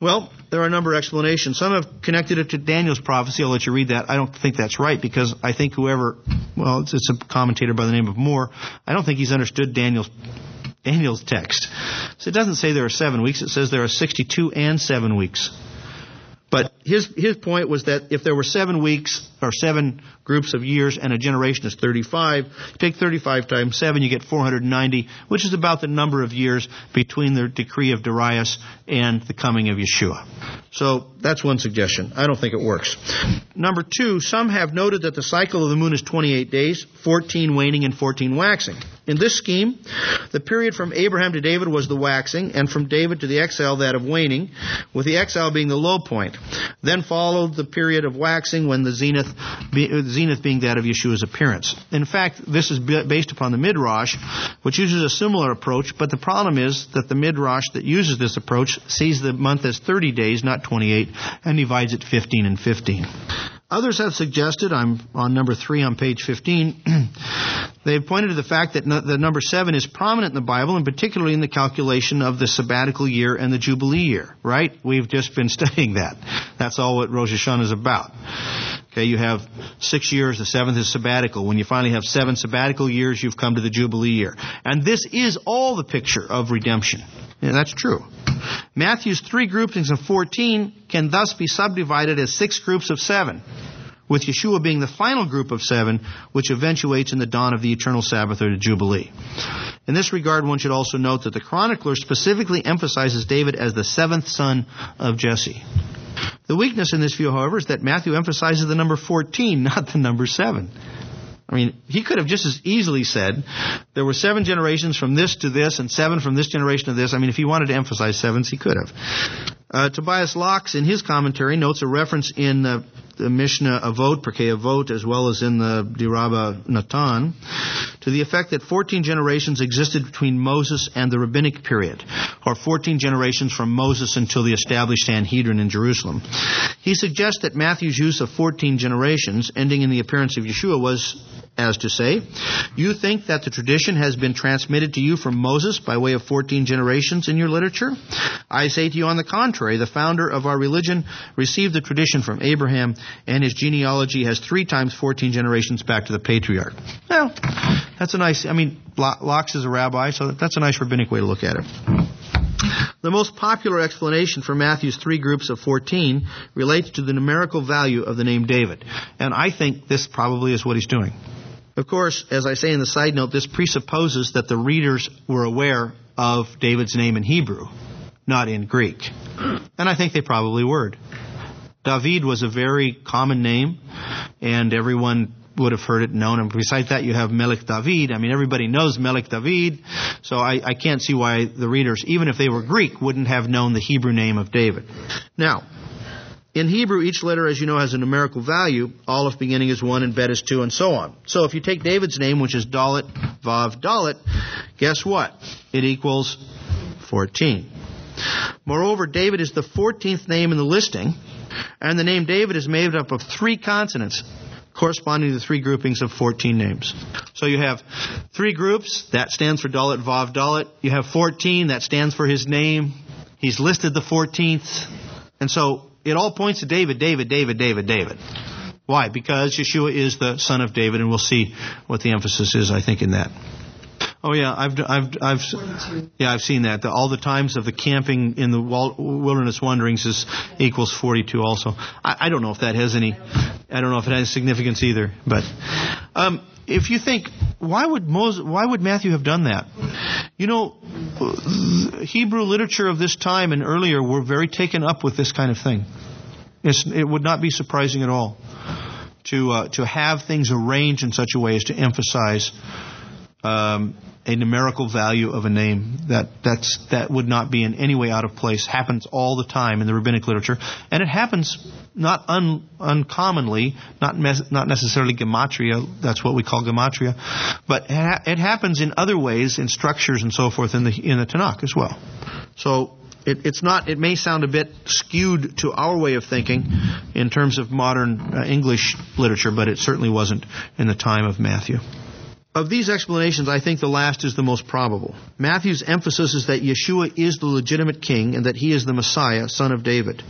Well, there are a number of explanations. Some have connected it to Daniel's prophecy. I'll let you read that. I don't think that's right because I think it's a commentator by the name of Moore. I don't think he's understood Daniel's text. So it doesn't say there are 7 weeks. It says there are 62 and 7 weeks. But his point was that if there were 7 weeks or 7 groups of years and a generation is 35, you take 35 times 7, you get 490, which is about the number of years between the decree of Darius and the coming of Yeshua. So that's one suggestion. I don't think it works. Number 2, some have noted that the cycle of the moon is 28 days, 14 waning and 14 waxing. In this scheme, the period from Abraham to David was the waxing, and from David to the exile that of waning, with the exile being the low point. Then followed the period of waxing, when the zenith being that of Yeshua's appearance. In fact, this is based upon the Midrash, which uses a similar approach, but the problem is that the Midrash that uses this approach sees the month as 30 days, not 28, and divides it 15 and 15. Others have suggested, I'm on number 3 on page 15, they've pointed to the fact that the number 7 is prominent in the Bible, and particularly in the calculation of the sabbatical year and the Jubilee year, right? We've just been studying that. That's all what Rosh Hashanah is about. Okay, you have 6 years. The seventh is sabbatical. When you finally have 7 sabbatical years, you've come to the Jubilee year. And this is all the picture of redemption. Yeah, that's true. Matthew's 3 groupings of 14 can thus be subdivided as 6 groups of 7, with Yeshua being the final group of 7, which eventuates in the dawn of the eternal Sabbath or the Jubilee. In this regard, one should also note that the chronicler specifically emphasizes David as the 7th son of Jesse. The weakness in this view, however, is that Matthew emphasizes the number 14, not the number 7. I mean, he could have just as easily said, there were 7 generations from this to this, and 7 from this generation to this. I mean, if he wanted to emphasize 7s, he could have. Tobias Locks, in his commentary, notes a reference in the Mishnah Avot, Perkei Avot, as well as in the Dirabah Natan, to the effect that 14 generations existed between Moses and the rabbinic period, or 14 generations from Moses until the established Sanhedrin in Jerusalem. He suggests that Matthew's use of 14 generations, ending in the appearance of Yeshua, was as to say, you think that the tradition has been transmitted to you from Moses by way of 14 generations in your literature? I say to you, on the contrary, the founder of our religion received the tradition from Abraham, and his genealogy has 3 times 14 generations back to the patriarch. Well, that's a nice, I mean, Locks is a rabbi, so that's a nice rabbinic way to look at it. The most popular explanation for Matthew's 3 groups of 14 relates to the numerical value of the name David. And I think this probably is what he's doing. Of course, as I say in the side note, this presupposes that the readers were aware of David's name in Hebrew, not in Greek. And I think they probably were. David was a very common name, and everyone would have heard it and known. And besides that, you have Melech David. I mean, everybody knows Melech David. So I can't see why the readers, even if they were Greek, wouldn't have known the Hebrew name of David. Now, in Hebrew, each letter, as you know, has a numerical value. Aleph beginning is 1 and Bet is 2 and so on. So if you take David's name, which is Dalet, Vav, Dalet, guess what? It equals 14. Moreover, David is the 14th name in the listing, and the name David is made up of 3 consonants corresponding to the 3 groupings of 14 names. So you have 3 groups. That stands for Dalet, Vav, Dalet. You have 14. That stands for his name. He's listed the 14th. And so it all points to David, David, David, David, David. Why? Because Yeshua is the son of David, and we'll see what the emphasis is, I think, in that. Oh yeah, I've seen that. All the times of the camping in the wilderness wanderings is equals 42 also. I don't know if that has any significance either. But if you think, why would Matthew have done that? You know, Hebrew literature of this time and earlier were very taken up with this kind of thing. It would not be surprising at all to have things arranged in such a way as to emphasize a numerical value of a name. That would not be in any way out of place. Happens all the time in the rabbinic literature, and it happens not uncommonly, not necessarily gematria. That's what we call gematria, but it happens in other ways, in structures and so forth in the Tanakh as well. So it's not. It may sound a bit skewed to our way of thinking in terms of modern English literature, but it certainly wasn't in the time of Matthew. Of these explanations, I think the last is the most probable. Matthew's emphasis is that Yeshua is the legitimate king and that he is the Messiah, son of David.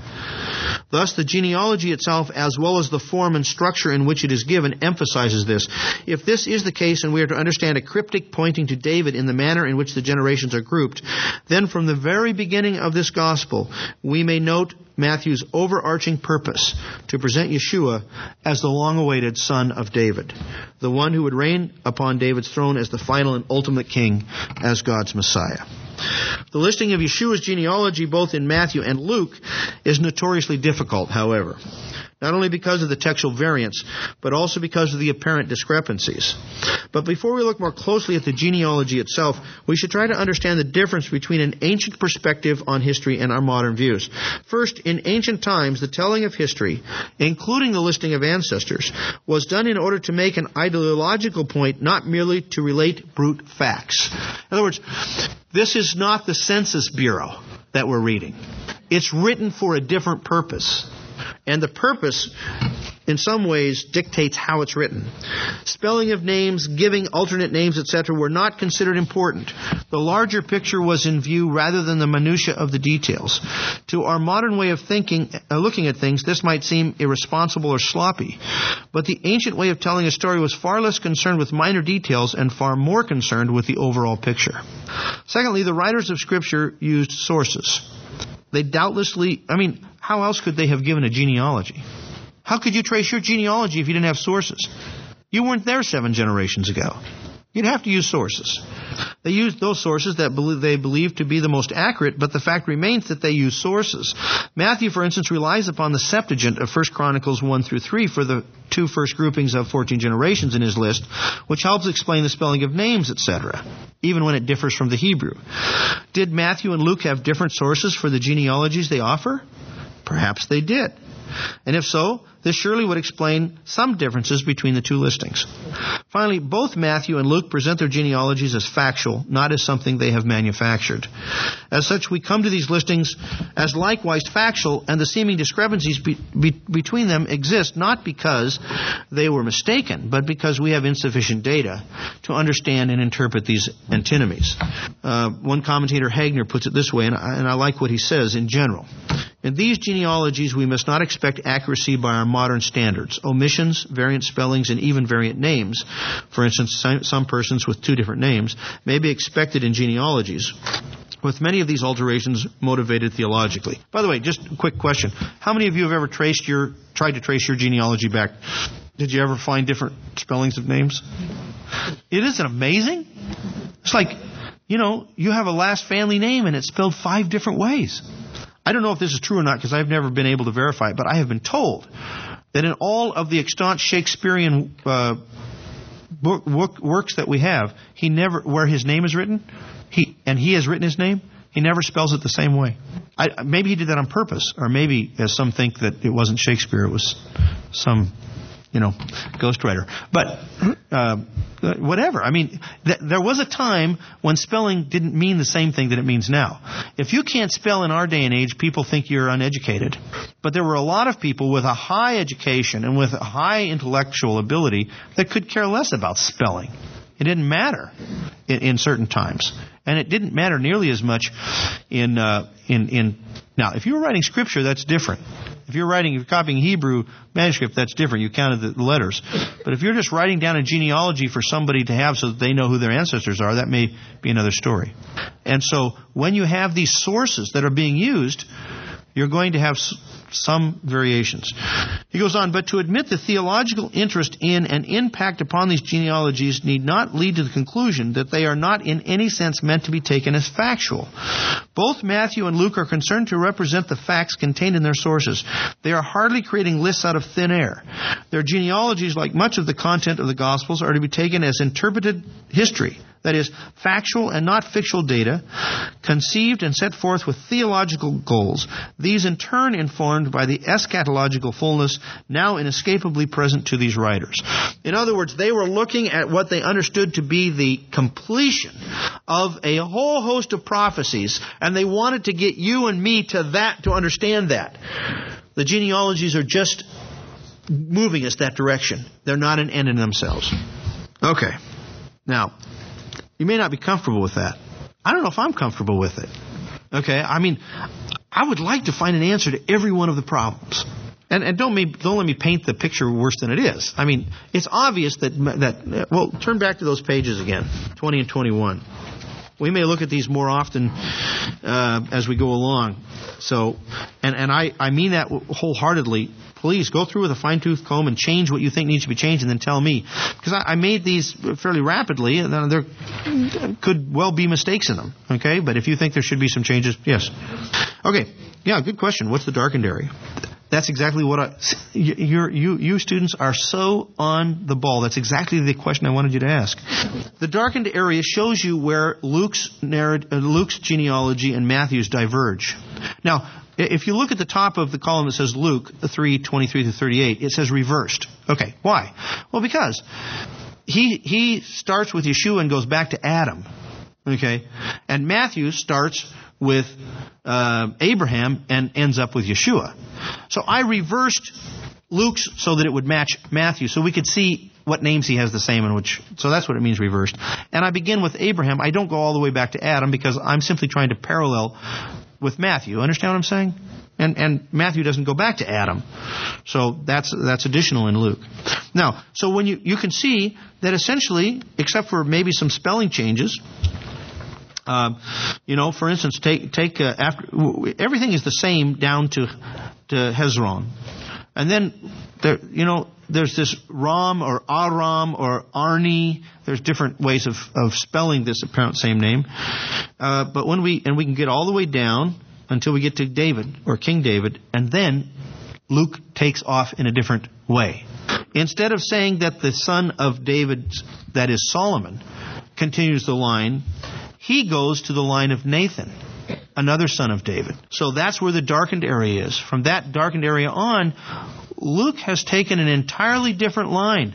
Thus, the genealogy itself, as well as the form and structure in which it is given, emphasizes this. If this is the case and we are to understand a cryptic pointing to David in the manner in which the generations are grouped, then from the very beginning of this gospel, we may note Matthew's overarching purpose to present Yeshua as the long-awaited son of David, the one who would reign upon David's throne as the final and ultimate king, as God's Messiah. The listing of Yeshua's genealogy, both in Matthew and Luke, is notoriously difficult, however, not only because of the textual variance, but also because of the apparent discrepancies. But before we look more closely at the genealogy itself, we should try to understand the difference between an ancient perspective on history and our modern views. First, in ancient times, the telling of history, including the listing of ancestors, was done in order to make an ideological point, not merely to relate brute facts. In other words, this is not the Census Bureau that we're reading. It's written for a different purpose. and the purpose in some ways dictates how it's written. Spelling of names, giving alternate names, etc. were not considered important. The larger picture was in view rather than the minutiae of the details. To our modern way of thinking, looking at things, this might seem irresponsible or sloppy. But the ancient way of telling a story was far less concerned with minor details and far more concerned with the overall picture. Secondly, the writers of Scripture used sources. They doubtlessly, how else could they have given a genealogy? How could you trace your genealogy if you didn't have sources? You weren't there 7 generations ago. You'd have to use sources. They used those sources that they believed to be the most accurate, but the fact remains that they used sources. Matthew, for instance, relies upon the Septuagint of 1 Chronicles 1-3 for the 2 first groupings of 14 generations in his list, which helps explain the spelling of names, etc., even when it differs from the Hebrew. Did Matthew and Luke have different sources for the genealogies they offer? Perhaps they did. And if so, this surely would explain some differences between the 2 listings. Finally, both Matthew and Luke present their genealogies as factual, not as something they have manufactured. As such, we come to these listings as likewise factual, and the seeming discrepancies between them exist not because they were mistaken, but because we have insufficient data to understand and interpret these antinomies. One commentator, Hagner, puts it this way, and I like what he says in general. In these genealogies, we must not expect accuracy by our modern standards. Omissions, variant spellings, and even variant names, for instance, some persons with 2 different names, may be expected in genealogies, with many of these alterations motivated theologically. By the way, just a quick question. How many of you have ever tried to trace your genealogy back? Did you ever find different spellings of names? It isn't amazing? It's like, you have a last family name and it's spelled 5 different ways. I don't know if this is true or not because I've never been able to verify it, but I have been told that in all of the extant Shakespearean works that we have, where his name is written, he has written his name, he never spells it the same way. Maybe he did that on purpose, or maybe, as some think, that it wasn't Shakespeare, it was some ghostwriter. But whatever. There was a time when spelling didn't mean the same thing that it means now. If you can't spell in our day and age, people think you're uneducated. But there were a lot of people with a high education and with a high intellectual ability that could care less about spelling. It didn't matter in certain times. And it didn't matter nearly as much Now, if you were writing Scripture, that's different. If you're copying Hebrew manuscript, that's different. You counted the letters. But if you're just writing down a genealogy for somebody to have so that they know who their ancestors are, that may be another story. And so when you have these sources that are being used, you're going to have some variations. He goes on, but to admit the theological interest in and impact upon these genealogies need not lead to the conclusion that they are not in any sense meant to be taken as factual. Both Matthew and Luke are concerned to represent the facts contained in their sources. They are hardly creating lists out of thin air. Their genealogies, like much of the content of the Gospels, are to be taken as interpreted history. That is, factual and not fictional data, conceived and set forth with theological goals, these in turn informed by the eschatological fullness now inescapably present to these writers. In other words, they were looking at what they understood to be the completion of a whole host of prophecies, and they wanted to get you and me to that, to understand that. The genealogies are just moving us that direction. They're not an end in themselves. Okay. Now, you may not be comfortable with that. I don't know if I'm comfortable with it. Okay, I would like to find an answer to every one of the problems. And don't let me paint the picture worse than it is. It's obvious that well, turn back to those pages again, 20 and 21. We may look at these more often as we go along. So, and I mean that wholeheartedly. Please go through with a fine-tooth comb and change what you think needs to be changed and then tell me. Because I made these fairly rapidly, and there could well be mistakes in them. Okay? But if you think there should be some changes, yes. Okay. Yeah, good question. What's the darkened area? That's exactly what you students are so on the ball. That's exactly the question I wanted you to ask. The darkened area shows you where Luke's genealogy and Matthew's diverge. Now, if you look at the top of the column that says Luke 3:23-38, it says reversed. Okay, why? Well, because he starts with Yeshua and goes back to Adam. Okay, and Matthew starts with Abraham and ends up with Yeshua. So I reversed Luke's so that it would match Matthew, so we could see what names he has the same in which. So that's what it means reversed. And I begin with Abraham. I don't go all the way back to Adam because I'm simply trying to parallel with Matthew. Understand what I'm saying? And Matthew doesn't go back to Adam. So that's additional in Luke. Now, so when you can see that essentially, except for maybe some spelling changes, for instance, take after everything is the same down to Hezron. And then there, there's this Ram or Aram or Arni. There's different ways of spelling this apparent same name. But when we can get all the way down until we get to David or King David, and then Luke takes off in a different way. Instead of saying that the son of David, that is Solomon, continues the line, he goes to the line of Nathan, another son of David. So that's where the darkened area is. From that darkened area on, Luke has taken an entirely different line.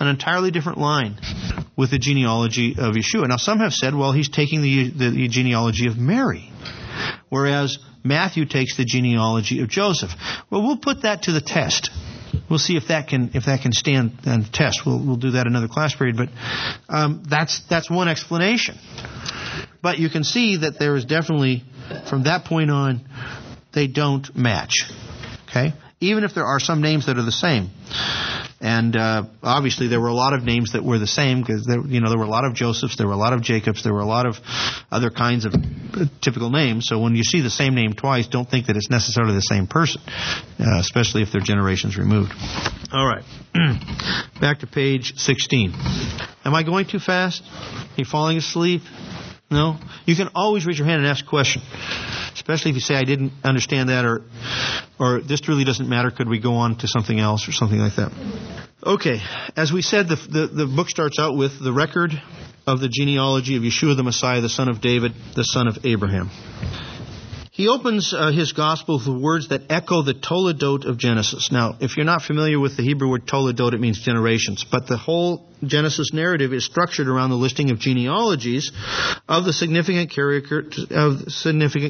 An entirely different line with the genealogy of Yeshua. Now some have said, well, he's taking the genealogy of Mary, whereas Matthew takes the genealogy of Joseph. Well, we'll put that to the test. We'll see if that can stand and test. We'll do that another class period, but that's one explanation. But you can see that there is definitely, from that point on, they don't match. Okay? Even if there are some names that are the same. And obviously there were a lot of names that were the same because there were a lot of Josephs, there were a lot of Jacobs, there were a lot of other kinds of typical names. So when you see the same name twice, don't think that it's necessarily the same person, especially if they're generations removed. All right. Back to page 16. Am I going too fast? Are you falling asleep? No? You can always raise your hand and ask a question, especially if you say, I didn't understand that, or this really doesn't matter. Could we go on to something else or something like that? Okay. As we said, the book starts out with the record of the genealogy of Yeshua the Messiah, the son of David, the son of Abraham. He opens his gospel with words that echo the Toledot of Genesis. Now, if you're not familiar with the Hebrew word Toledot, it means generations. But the whole Genesis narrative is structured around the listing of genealogies of the significant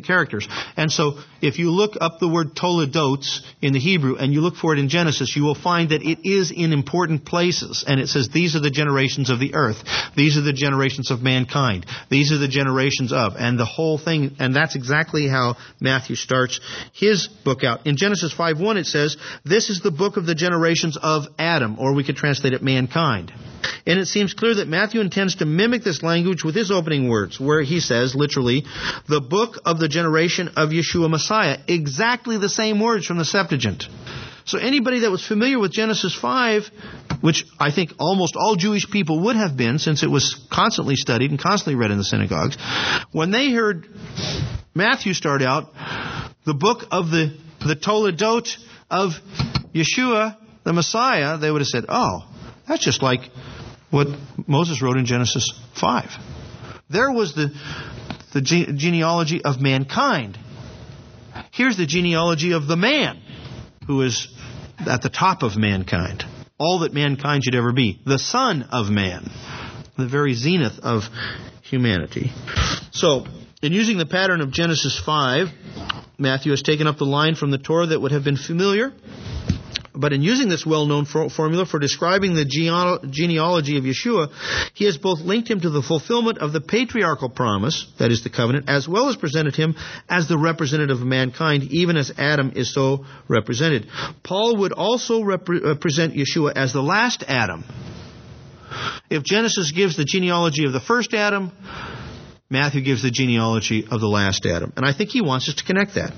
characters. And so, if you look up the word Toledots in the Hebrew and you look for it in Genesis, you will find that it is in important places. And it says, these are the generations of the earth. These are the generations of mankind. These are the generations of. And the whole thing, and that's exactly how Matthew starts his book out. In Genesis 5:1 it says, this is the book of the generations of Adam, or we could translate it mankind. And it seems clear that Matthew intends to mimic this language with his opening words, where he says, literally, the book of the generation of Yeshua Messiah. Exactly the same words from the Septuagint. So anybody that was familiar with Genesis 5, which I think almost all Jewish people would have been, since it was constantly studied and constantly read in the synagogues, when they heard Matthew start out, the book of the Toledot of Yeshua, the Messiah, they would have said, oh, that's just like what Moses wrote in Genesis 5. There was the genealogy of mankind. Here's the genealogy of the man who is at the top of mankind. All that mankind should ever be. The Son of Man. The very zenith of humanity. So, in using the pattern of Genesis 5, Matthew has taken up the line from the Torah that would have been familiar. But in using this well-known formula for describing the genealogy of Yeshua, he has both linked him to the fulfillment of the patriarchal promise, that is the covenant, as well as presented him as the representative of mankind, even as Adam is so represented. Paul would also present Yeshua as the last Adam. If Genesis gives the genealogy of the first Adam, Matthew gives the genealogy of the last Adam. And I think he wants us to connect that.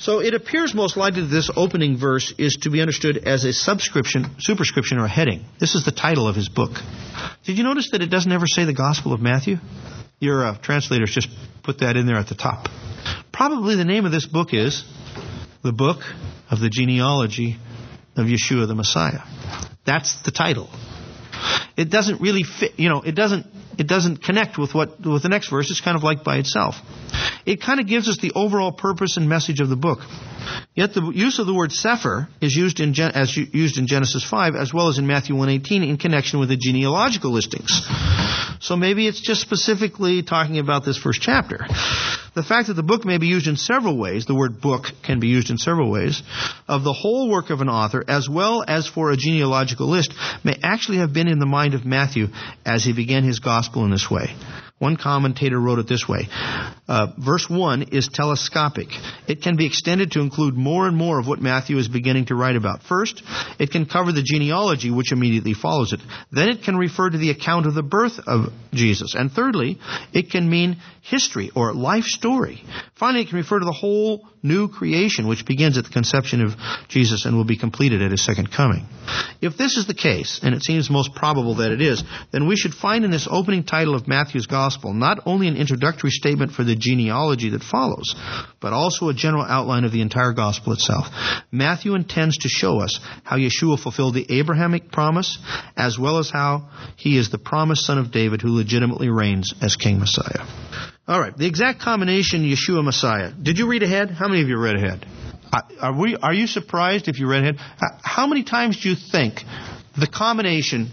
So it appears most likely that this opening verse is to be understood as a superscription, or a heading. This is the title of his book. Did you notice that it doesn't ever say the Gospel of Matthew? Your translators just put that in there at the top. Probably the name of this book is The Book of the Genealogy of Yeshua the Messiah. That's the title. It doesn't really fit, it doesn't it doesn't connect with the next verse. It's kind of like by itself. It kind of gives us the overall purpose and message of the book. Yet the use of the word Sefer is used in used in Genesis 5 as well as in Matthew 1:18 in connection with the genealogical listings. So maybe it's just specifically talking about this first chapter. The fact that the book may be used in several ways, the word book can be used in several ways, of the whole work of an author as well as for a genealogical list may actually have been in the mind of Matthew as he began his gospel in this way. One commentator wrote it this way. Verse 1 is telescopic. It can be extended to include more and more of what Matthew is beginning to write about. First, it can cover the genealogy which immediately follows it. Then it can refer to the account of the birth of Jesus. And thirdly, it can mean history or life story. Finally, it can refer to the whole new creation which begins at the conception of Jesus and will be completed at his second coming. If this is the case, and it seems most probable that it is, then we should find in this opening title of Matthew's Gospel not only an introductory statement for the genealogy that follows, but also a general outline of the entire gospel itself. Matthew intends to show us how Yeshua fulfilled the Abrahamic promise, as well as how he is the promised son of David who legitimately reigns as King Messiah. All right, the exact combination Yeshua Messiah. Did you read ahead? How many of you read ahead? Are you surprised if you read ahead? How many times do you think the combination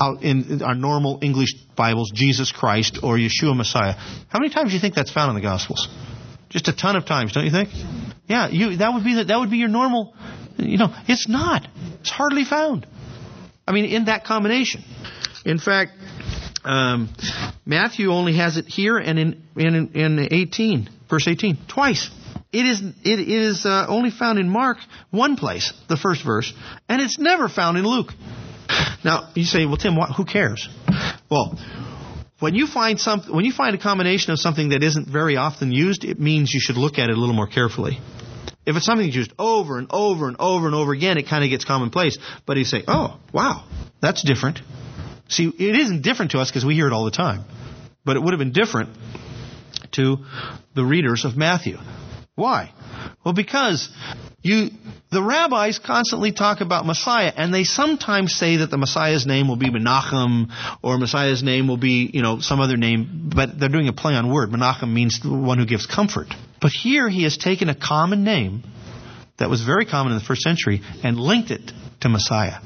out in our normal English Bibles, Jesus Christ or Yeshua Messiah. How many times do you think that's found in the Gospels? Just a ton of times, don't you think? Yeah, that would be your normal. You know, it's not. It's hardly found. I mean, in that combination. In fact, Matthew only has it here and in 18, verse 18, twice. It is only found in Mark one place, the first verse, and it's never found in Luke. Now, you say, well, Tim, who cares? Well, when you find a combination of something that isn't very often used, it means you should look at it a little more carefully. If it's something that's used over and over and over and over again, it kind of gets commonplace. But you say, oh, wow, that's different. See, it isn't different to us because we hear it all the time. But it would have been different to the readers of Matthew. Why? Well, because the rabbis constantly talk about Messiah, and they sometimes say that the Messiah's name will be Menachem, or Messiah's name will be, some other name, but they're doing a play on word. Menachem means the one who gives comfort. But here he has taken a common name that was very common in the first century and linked it to Messiah.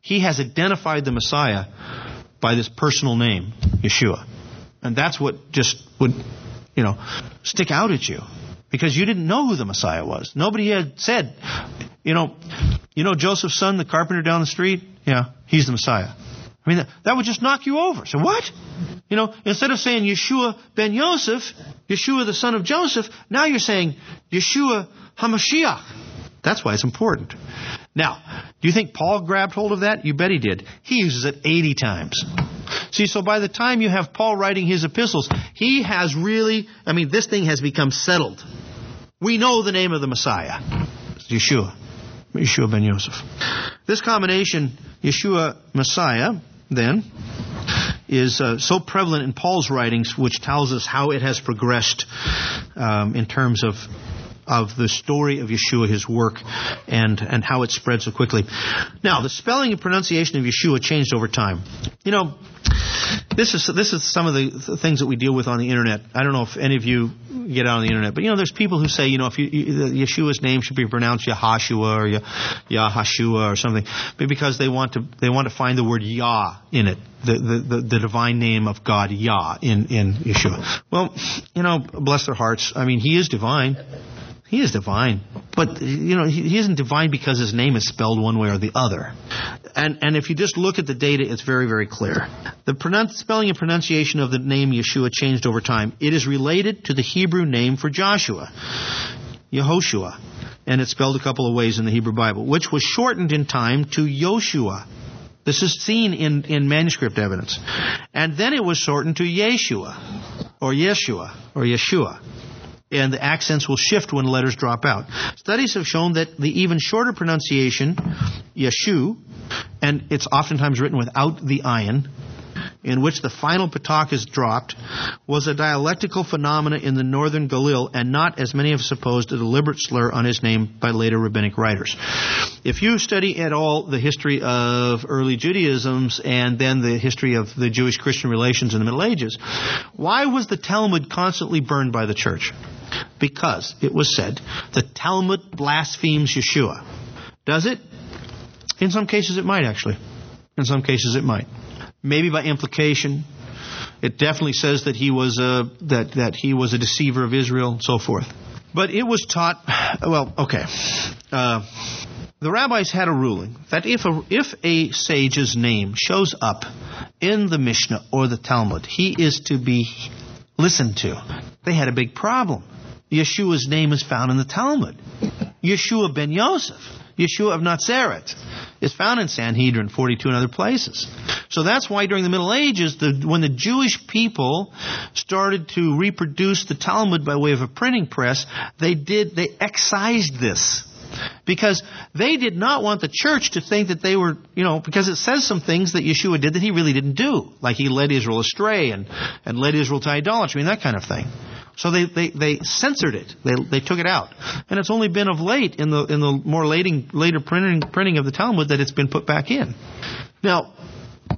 He has identified the Messiah by this personal name, Yeshua. And that's what just would, stick out at you. Because you didn't know who the Messiah was. Nobody had said, Joseph's son, the carpenter down the street? Yeah, he's the Messiah. I mean, that would just knock you over. So what? Instead of saying Yeshua ben Yosef, Yeshua the son of Joseph, now you're saying Yeshua HaMashiach. That's why it's important. Now, do you think Paul grabbed hold of that? You bet he did. He uses it 80 times. See, so by the time you have Paul writing his epistles, he has really, this thing has become settled. We know the name of the Messiah. It's Yeshua. Yeshua ben Yosef. This combination, Yeshua Messiah, then, is so prevalent in Paul's writings, which tells us how it has progressed in terms of the story of Yeshua, his work, and how it spread so quickly. Now, the spelling and pronunciation of Yeshua changed over time. This is some of the things that we deal with on the internet. I don't know if any of you get out on the internet, but there's people who say if Yeshua's name should be pronounced Yahashua or Yahashua or something, but because they want to find the word Yah in it, the divine name of God, Yah in Yeshua. Well, bless their hearts. He is divine. He is divine, but he isn't divine because his name is spelled one way or the other. And if you just look at the data, it's very, very clear. The spelling and pronunciation of the name Yeshua changed over time. It is related to the Hebrew name for Joshua, Yehoshua, and it's spelled a couple of ways in the Hebrew Bible, which was shortened in time to Yoshua. This is seen in manuscript evidence. And then it was shortened to Yeshua or Yeshua or Yeshua. And the accents will shift when letters drop out. Studies have shown that the even shorter pronunciation, Yeshu, and it's oftentimes written without the ayin, in which the final petach is dropped was a dialectical phenomena in the northern Galil and not, as many have supposed, a deliberate slur on his name by later rabbinic writers. If you study at all the history of early Judaism's and then the history of the Jewish-Christian relations in the Middle Ages, why was the Talmud constantly burned by the church? Because, it was said, the Talmud blasphemes Yeshua. Does it? In some cases it might, actually. In some cases it might. Maybe by implication. It definitely says that he was a deceiver of Israel and so forth. But it was taught, well, okay. The rabbis had a ruling that if a sage's name shows up in the Mishnah or the Talmud, he is to be listened to. They had a big problem. Yeshua's name is found in the Talmud. Yeshua ben Yosef, Yeshua of Nazareth, is found in Sanhedrin 42 and other places. So that's why during the Middle Ages, when the Jewish people started to reproduce the Talmud by way of a printing press, they excised this. Because they did not want the church to think that they were, because it says some things that Yeshua did that he really didn't do. Like he led Israel astray and led Israel to idolatry and that kind of thing. So they censored it. They took it out. And it's only been of late in the more later printing of the Talmud that it's been put back in. Now,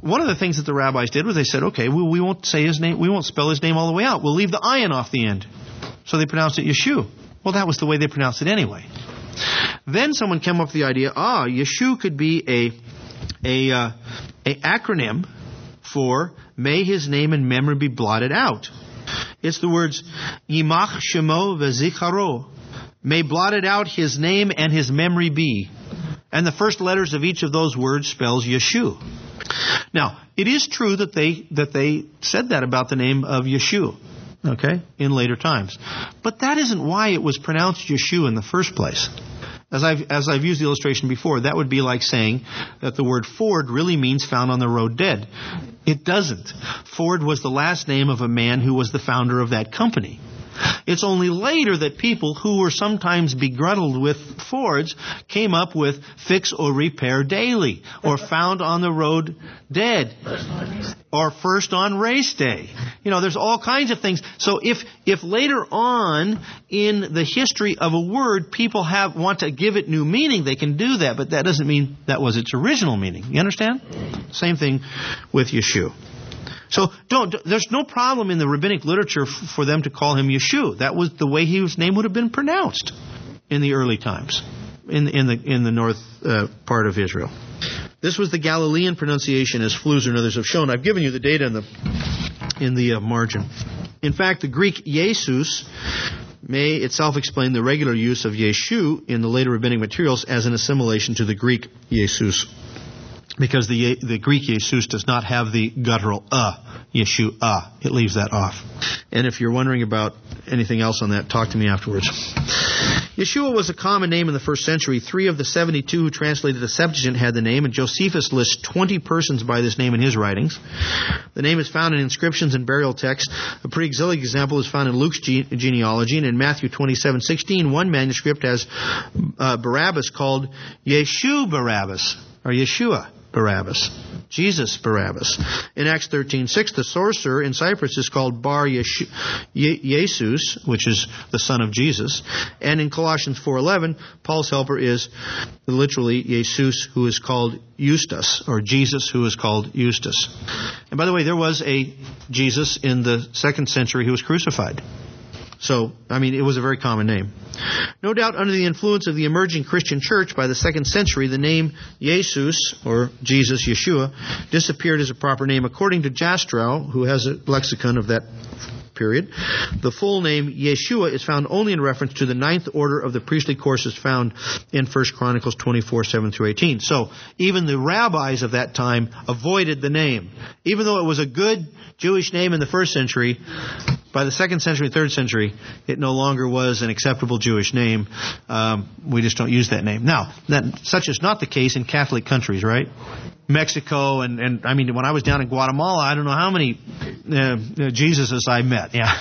one of the things that the rabbis did was they said, okay, we won't say his name, we won't spell his name all the way out. We'll leave the ayin off the end. So they pronounced it Yeshua. Well, that was the way they pronounced it anyway. Then someone came up with the idea, Yeshua could be a acronym for may his name and memory be blotted out. It's the words Yimach Shemo V'Zicharo, may blotted out his name and his memory be. And the first letters of each of those words spells Yeshua. Now, it is true that they said that about the name of Yeshua, okay, in later times. But that isn't why it was pronounced Yeshua in the first place. As I've used the illustration before, that would be like saying that the word Ford really means found on the road dead. It doesn't. Ford was the last name of a man who was the founder of that company. It's only later that people who were sometimes begrudged with Fords came up with fix or repair daily, or found on the road dead, or first on race day. There's all kinds of things. So if later on in the history of a word people want to give it new meaning, they can do that, but that doesn't mean that was its original meaning. You understand? Same thing with Yeshua. So there's no problem in the rabbinic literature for them to call him Yeshua. That was the way his name would have been pronounced in the early times, in the north part of Israel. This was the Galilean pronunciation, as Flusser and others have shown. I've given you the data in the margin. In fact, the Greek Jesus may itself explain the regular use of Yeshu in the later rabbinic materials as an assimilation to the Greek Jesus. Because the Greek Jesus does not have the guttural Yeshua. It leaves that off. And if you're wondering about anything else on that, talk to me afterwards. Yeshua was a common name in the first century. 3 of the 72 who translated the Septuagint had the name, and Josephus lists 20 persons by this name in his writings. The name is found in inscriptions and burial texts. A pre-exilic example is found in Luke's genealogy, and in Matthew 27:16, one manuscript has Barabbas called Yeshua Barabbas, or Yeshua Barabbas, Jesus Barabbas. In Acts 13:6, the sorcerer in Cyprus is called Bar Jesus, which is the son of Jesus. And in Colossians 4:11, Paul's helper is literally Jesus, who is called Eustace, or Jesus, who is called Eustace. And by the way, there was a Jesus in the 2nd century who was crucified. So, it was a very common name. No doubt under the influence of the emerging Christian church by the 2nd century, the name Jesus, or Jesus, Yeshua, disappeared as a proper name. According to Jastrow, who has a lexicon of that period, the full name Yeshua is found only in reference to the 9th order of the priestly courses found in 1 Chronicles 24:7-18. So even the rabbis of that time avoided the name. Even though it was a good Jewish name in the 1st century, by the 2nd century, 3rd century, it no longer was an acceptable Jewish name. We just don't use that name. Now, such is not the case in Catholic countries, right? Mexico, and when I was down in Guatemala, I don't know how many Jesuses I met. Yeah.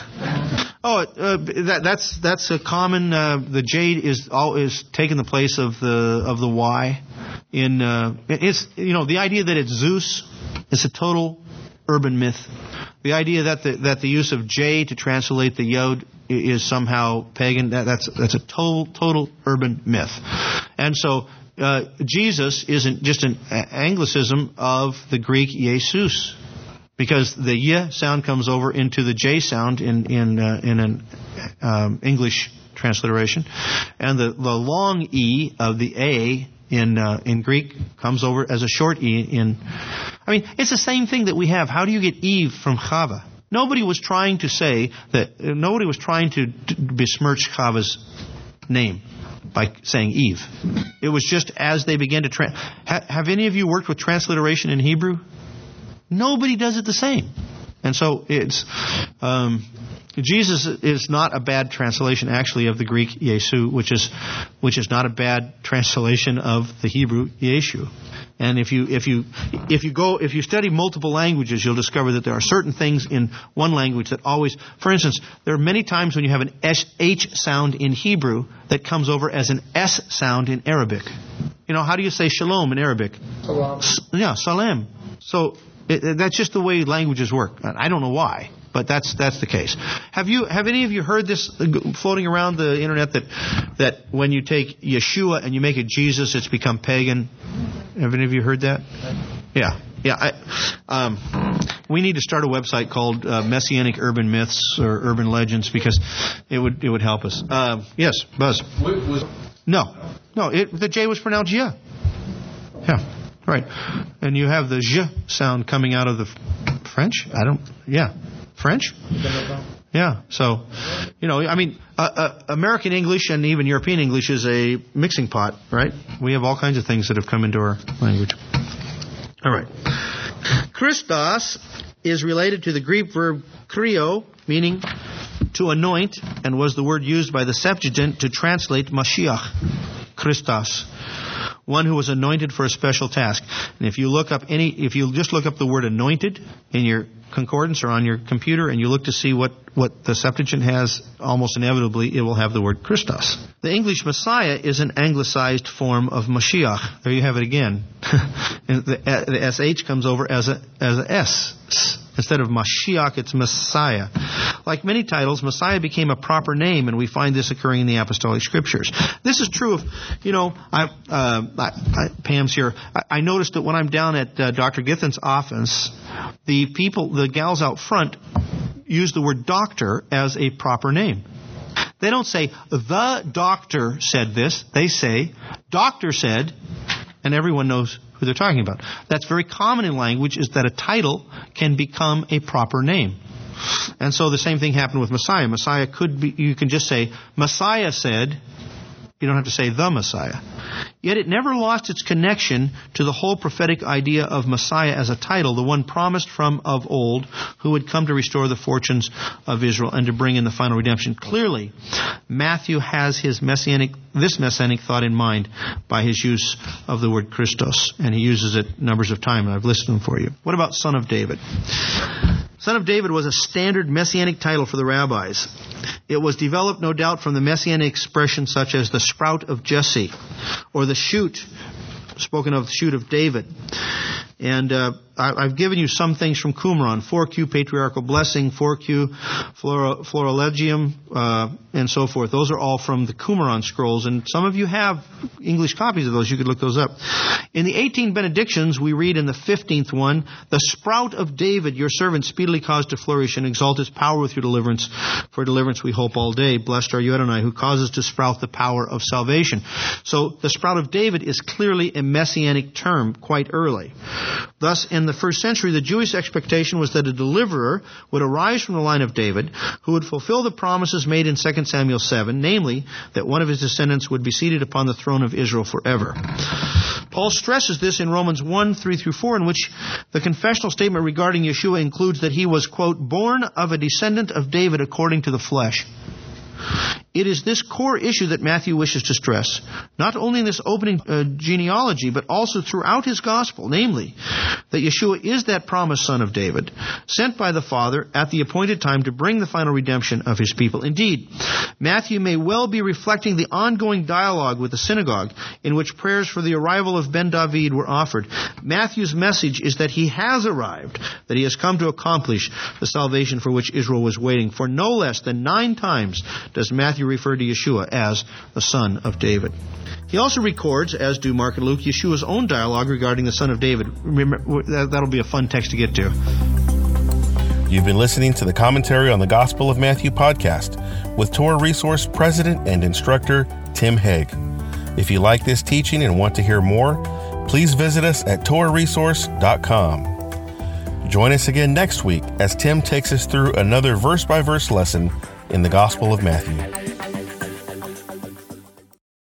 That's a common. The J is taking the place of the Y. It's the idea that it's Zeus. It's a total urban myth. The idea that the use of J to translate the Yod is somehow pagan, that's a total urban myth. And so Jesus isn't just an Anglicism of the Greek Jesus, because the Y sound comes over into the J sound in an English transliteration, and the long E of the A in Greek comes over as a short E in... I mean, it's the same thing that we have. How do you get Eve from Chava? Nobody was trying to say that... Nobody was trying to besmirch Chava's name by saying Eve. It was just as they began to... Have any of you worked with transliteration in Hebrew? Nobody does it the same. And so it's... Jesus is not a bad translation, actually, of the Greek Yesu, which is not a bad translation of the Hebrew Yeshu. And if you study multiple languages, you'll discover that there are certain things in one language that always... For instance, there are many times when you have an H sound in Hebrew that comes over as an S sound in Arabic. You know, how do you say shalom in Arabic? Salam. Salam. So that's just the way languages work. I don't know why, but that's the case. Have any of you heard this floating around the internet that when you take Yeshua and you make it Jesus, it's become pagan? Have any of you heard that? Yeah. We need to start a website called Messianic Urban Myths or Urban Legends, because it would help us. Yes, Buzz. No. The J was pronounced Y. Yeah. Right. And you have the J sound coming out of the French? French? Yeah. So, American English and even European English is a mixing pot, right? We have all kinds of things that have come into our language. All right. Christos is related to the Greek verb krio, meaning to anoint, and was the word used by the Septuagint to translate Mashiach, Christos, one who was anointed for a special task. And if you look up if you just look up the word anointed in your concordance or on your computer, and you look to see what the Septuagint has, almost inevitably it will have the word Christos. The English Messiah is an anglicized form of Mashiach. There you have it again. The SH comes over as a S. Instead of Mashiach, it's Messiah. Like many titles, Messiah became a proper name, and we find this occurring in the Apostolic Scriptures. This is true of, Pam's here. I noticed that when I'm down at Dr. Githens' office, the gals out front use the word doctor as a proper name. They don't say, the doctor said this. They say, doctor said, and everyone knows who they're talking about. That's very common in language, is that a title can become a proper name. And so the same thing happened with Messiah. Messiah could be, you can just say, Messiah said, you don't have to say the Messiah. Yet it never lost its connection to the whole prophetic idea of Messiah as a title, the one promised from of old, who would come to restore the fortunes of Israel and to bring in the final redemption. Clearly, Matthew has this messianic thought in mind by his use of the word Christos, and he uses it numbers of times, and I've listed them for you. What about Son of David? Son of David was a standard messianic title for the rabbis. It was developed, no doubt, from the messianic expressions such as the sprout of Jesse, or the shoot, spoken of the shoot of David. And I've given you some things from Qumran, 4Q patriarchal blessing, 4Q florilegium, and so forth. Those are all from the Qumran scrolls, and some of you have English copies of those. You could look those up. In the 18 benedictions, we read in the 15th one, the sprout of David, your servant, speedily caused to flourish, and exalt his power with your deliverance. For deliverance we hope all day. Blessed are you, Adonai, who causes to sprout the power of salvation. So the sprout of David is clearly a messianic term quite early. Thus, in the first century, the Jewish expectation was that a deliverer would arise from the line of David, who would fulfill the promises made in 2 Samuel 7, namely, that one of his descendants would be seated upon the throne of Israel forever. Paul stresses this in Romans 1:3-4, in which the confessional statement regarding Yeshua includes that he was, quote, born of a descendant of David according to the flesh. It is this core issue that Matthew wishes to stress, not only in this opening genealogy, but also throughout his gospel, namely, that Yeshua is that promised son of David, sent by the Father at the appointed time to bring the final redemption of his people. Indeed, Matthew may well be reflecting the ongoing dialogue with the synagogue in which prayers for the arrival of Ben-David were offered. Matthew's message is that he has arrived, that he has come to accomplish the salvation for which Israel was waiting. For no less than 9 times does Matthew refer to Yeshua as the son of David. He also records, as do Mark and Luke, Yeshua's own dialogue regarding the son of David. Remember, that'll be a fun text to get to. You've been listening to the Commentary on the Gospel of Matthew podcast with Torah Resource President and Instructor Tim Haig. If you like this teaching and want to hear more, please visit us at torahresource.com. Join us again next week as Tim takes us through another verse-by-verse lesson in the Gospel of Matthew.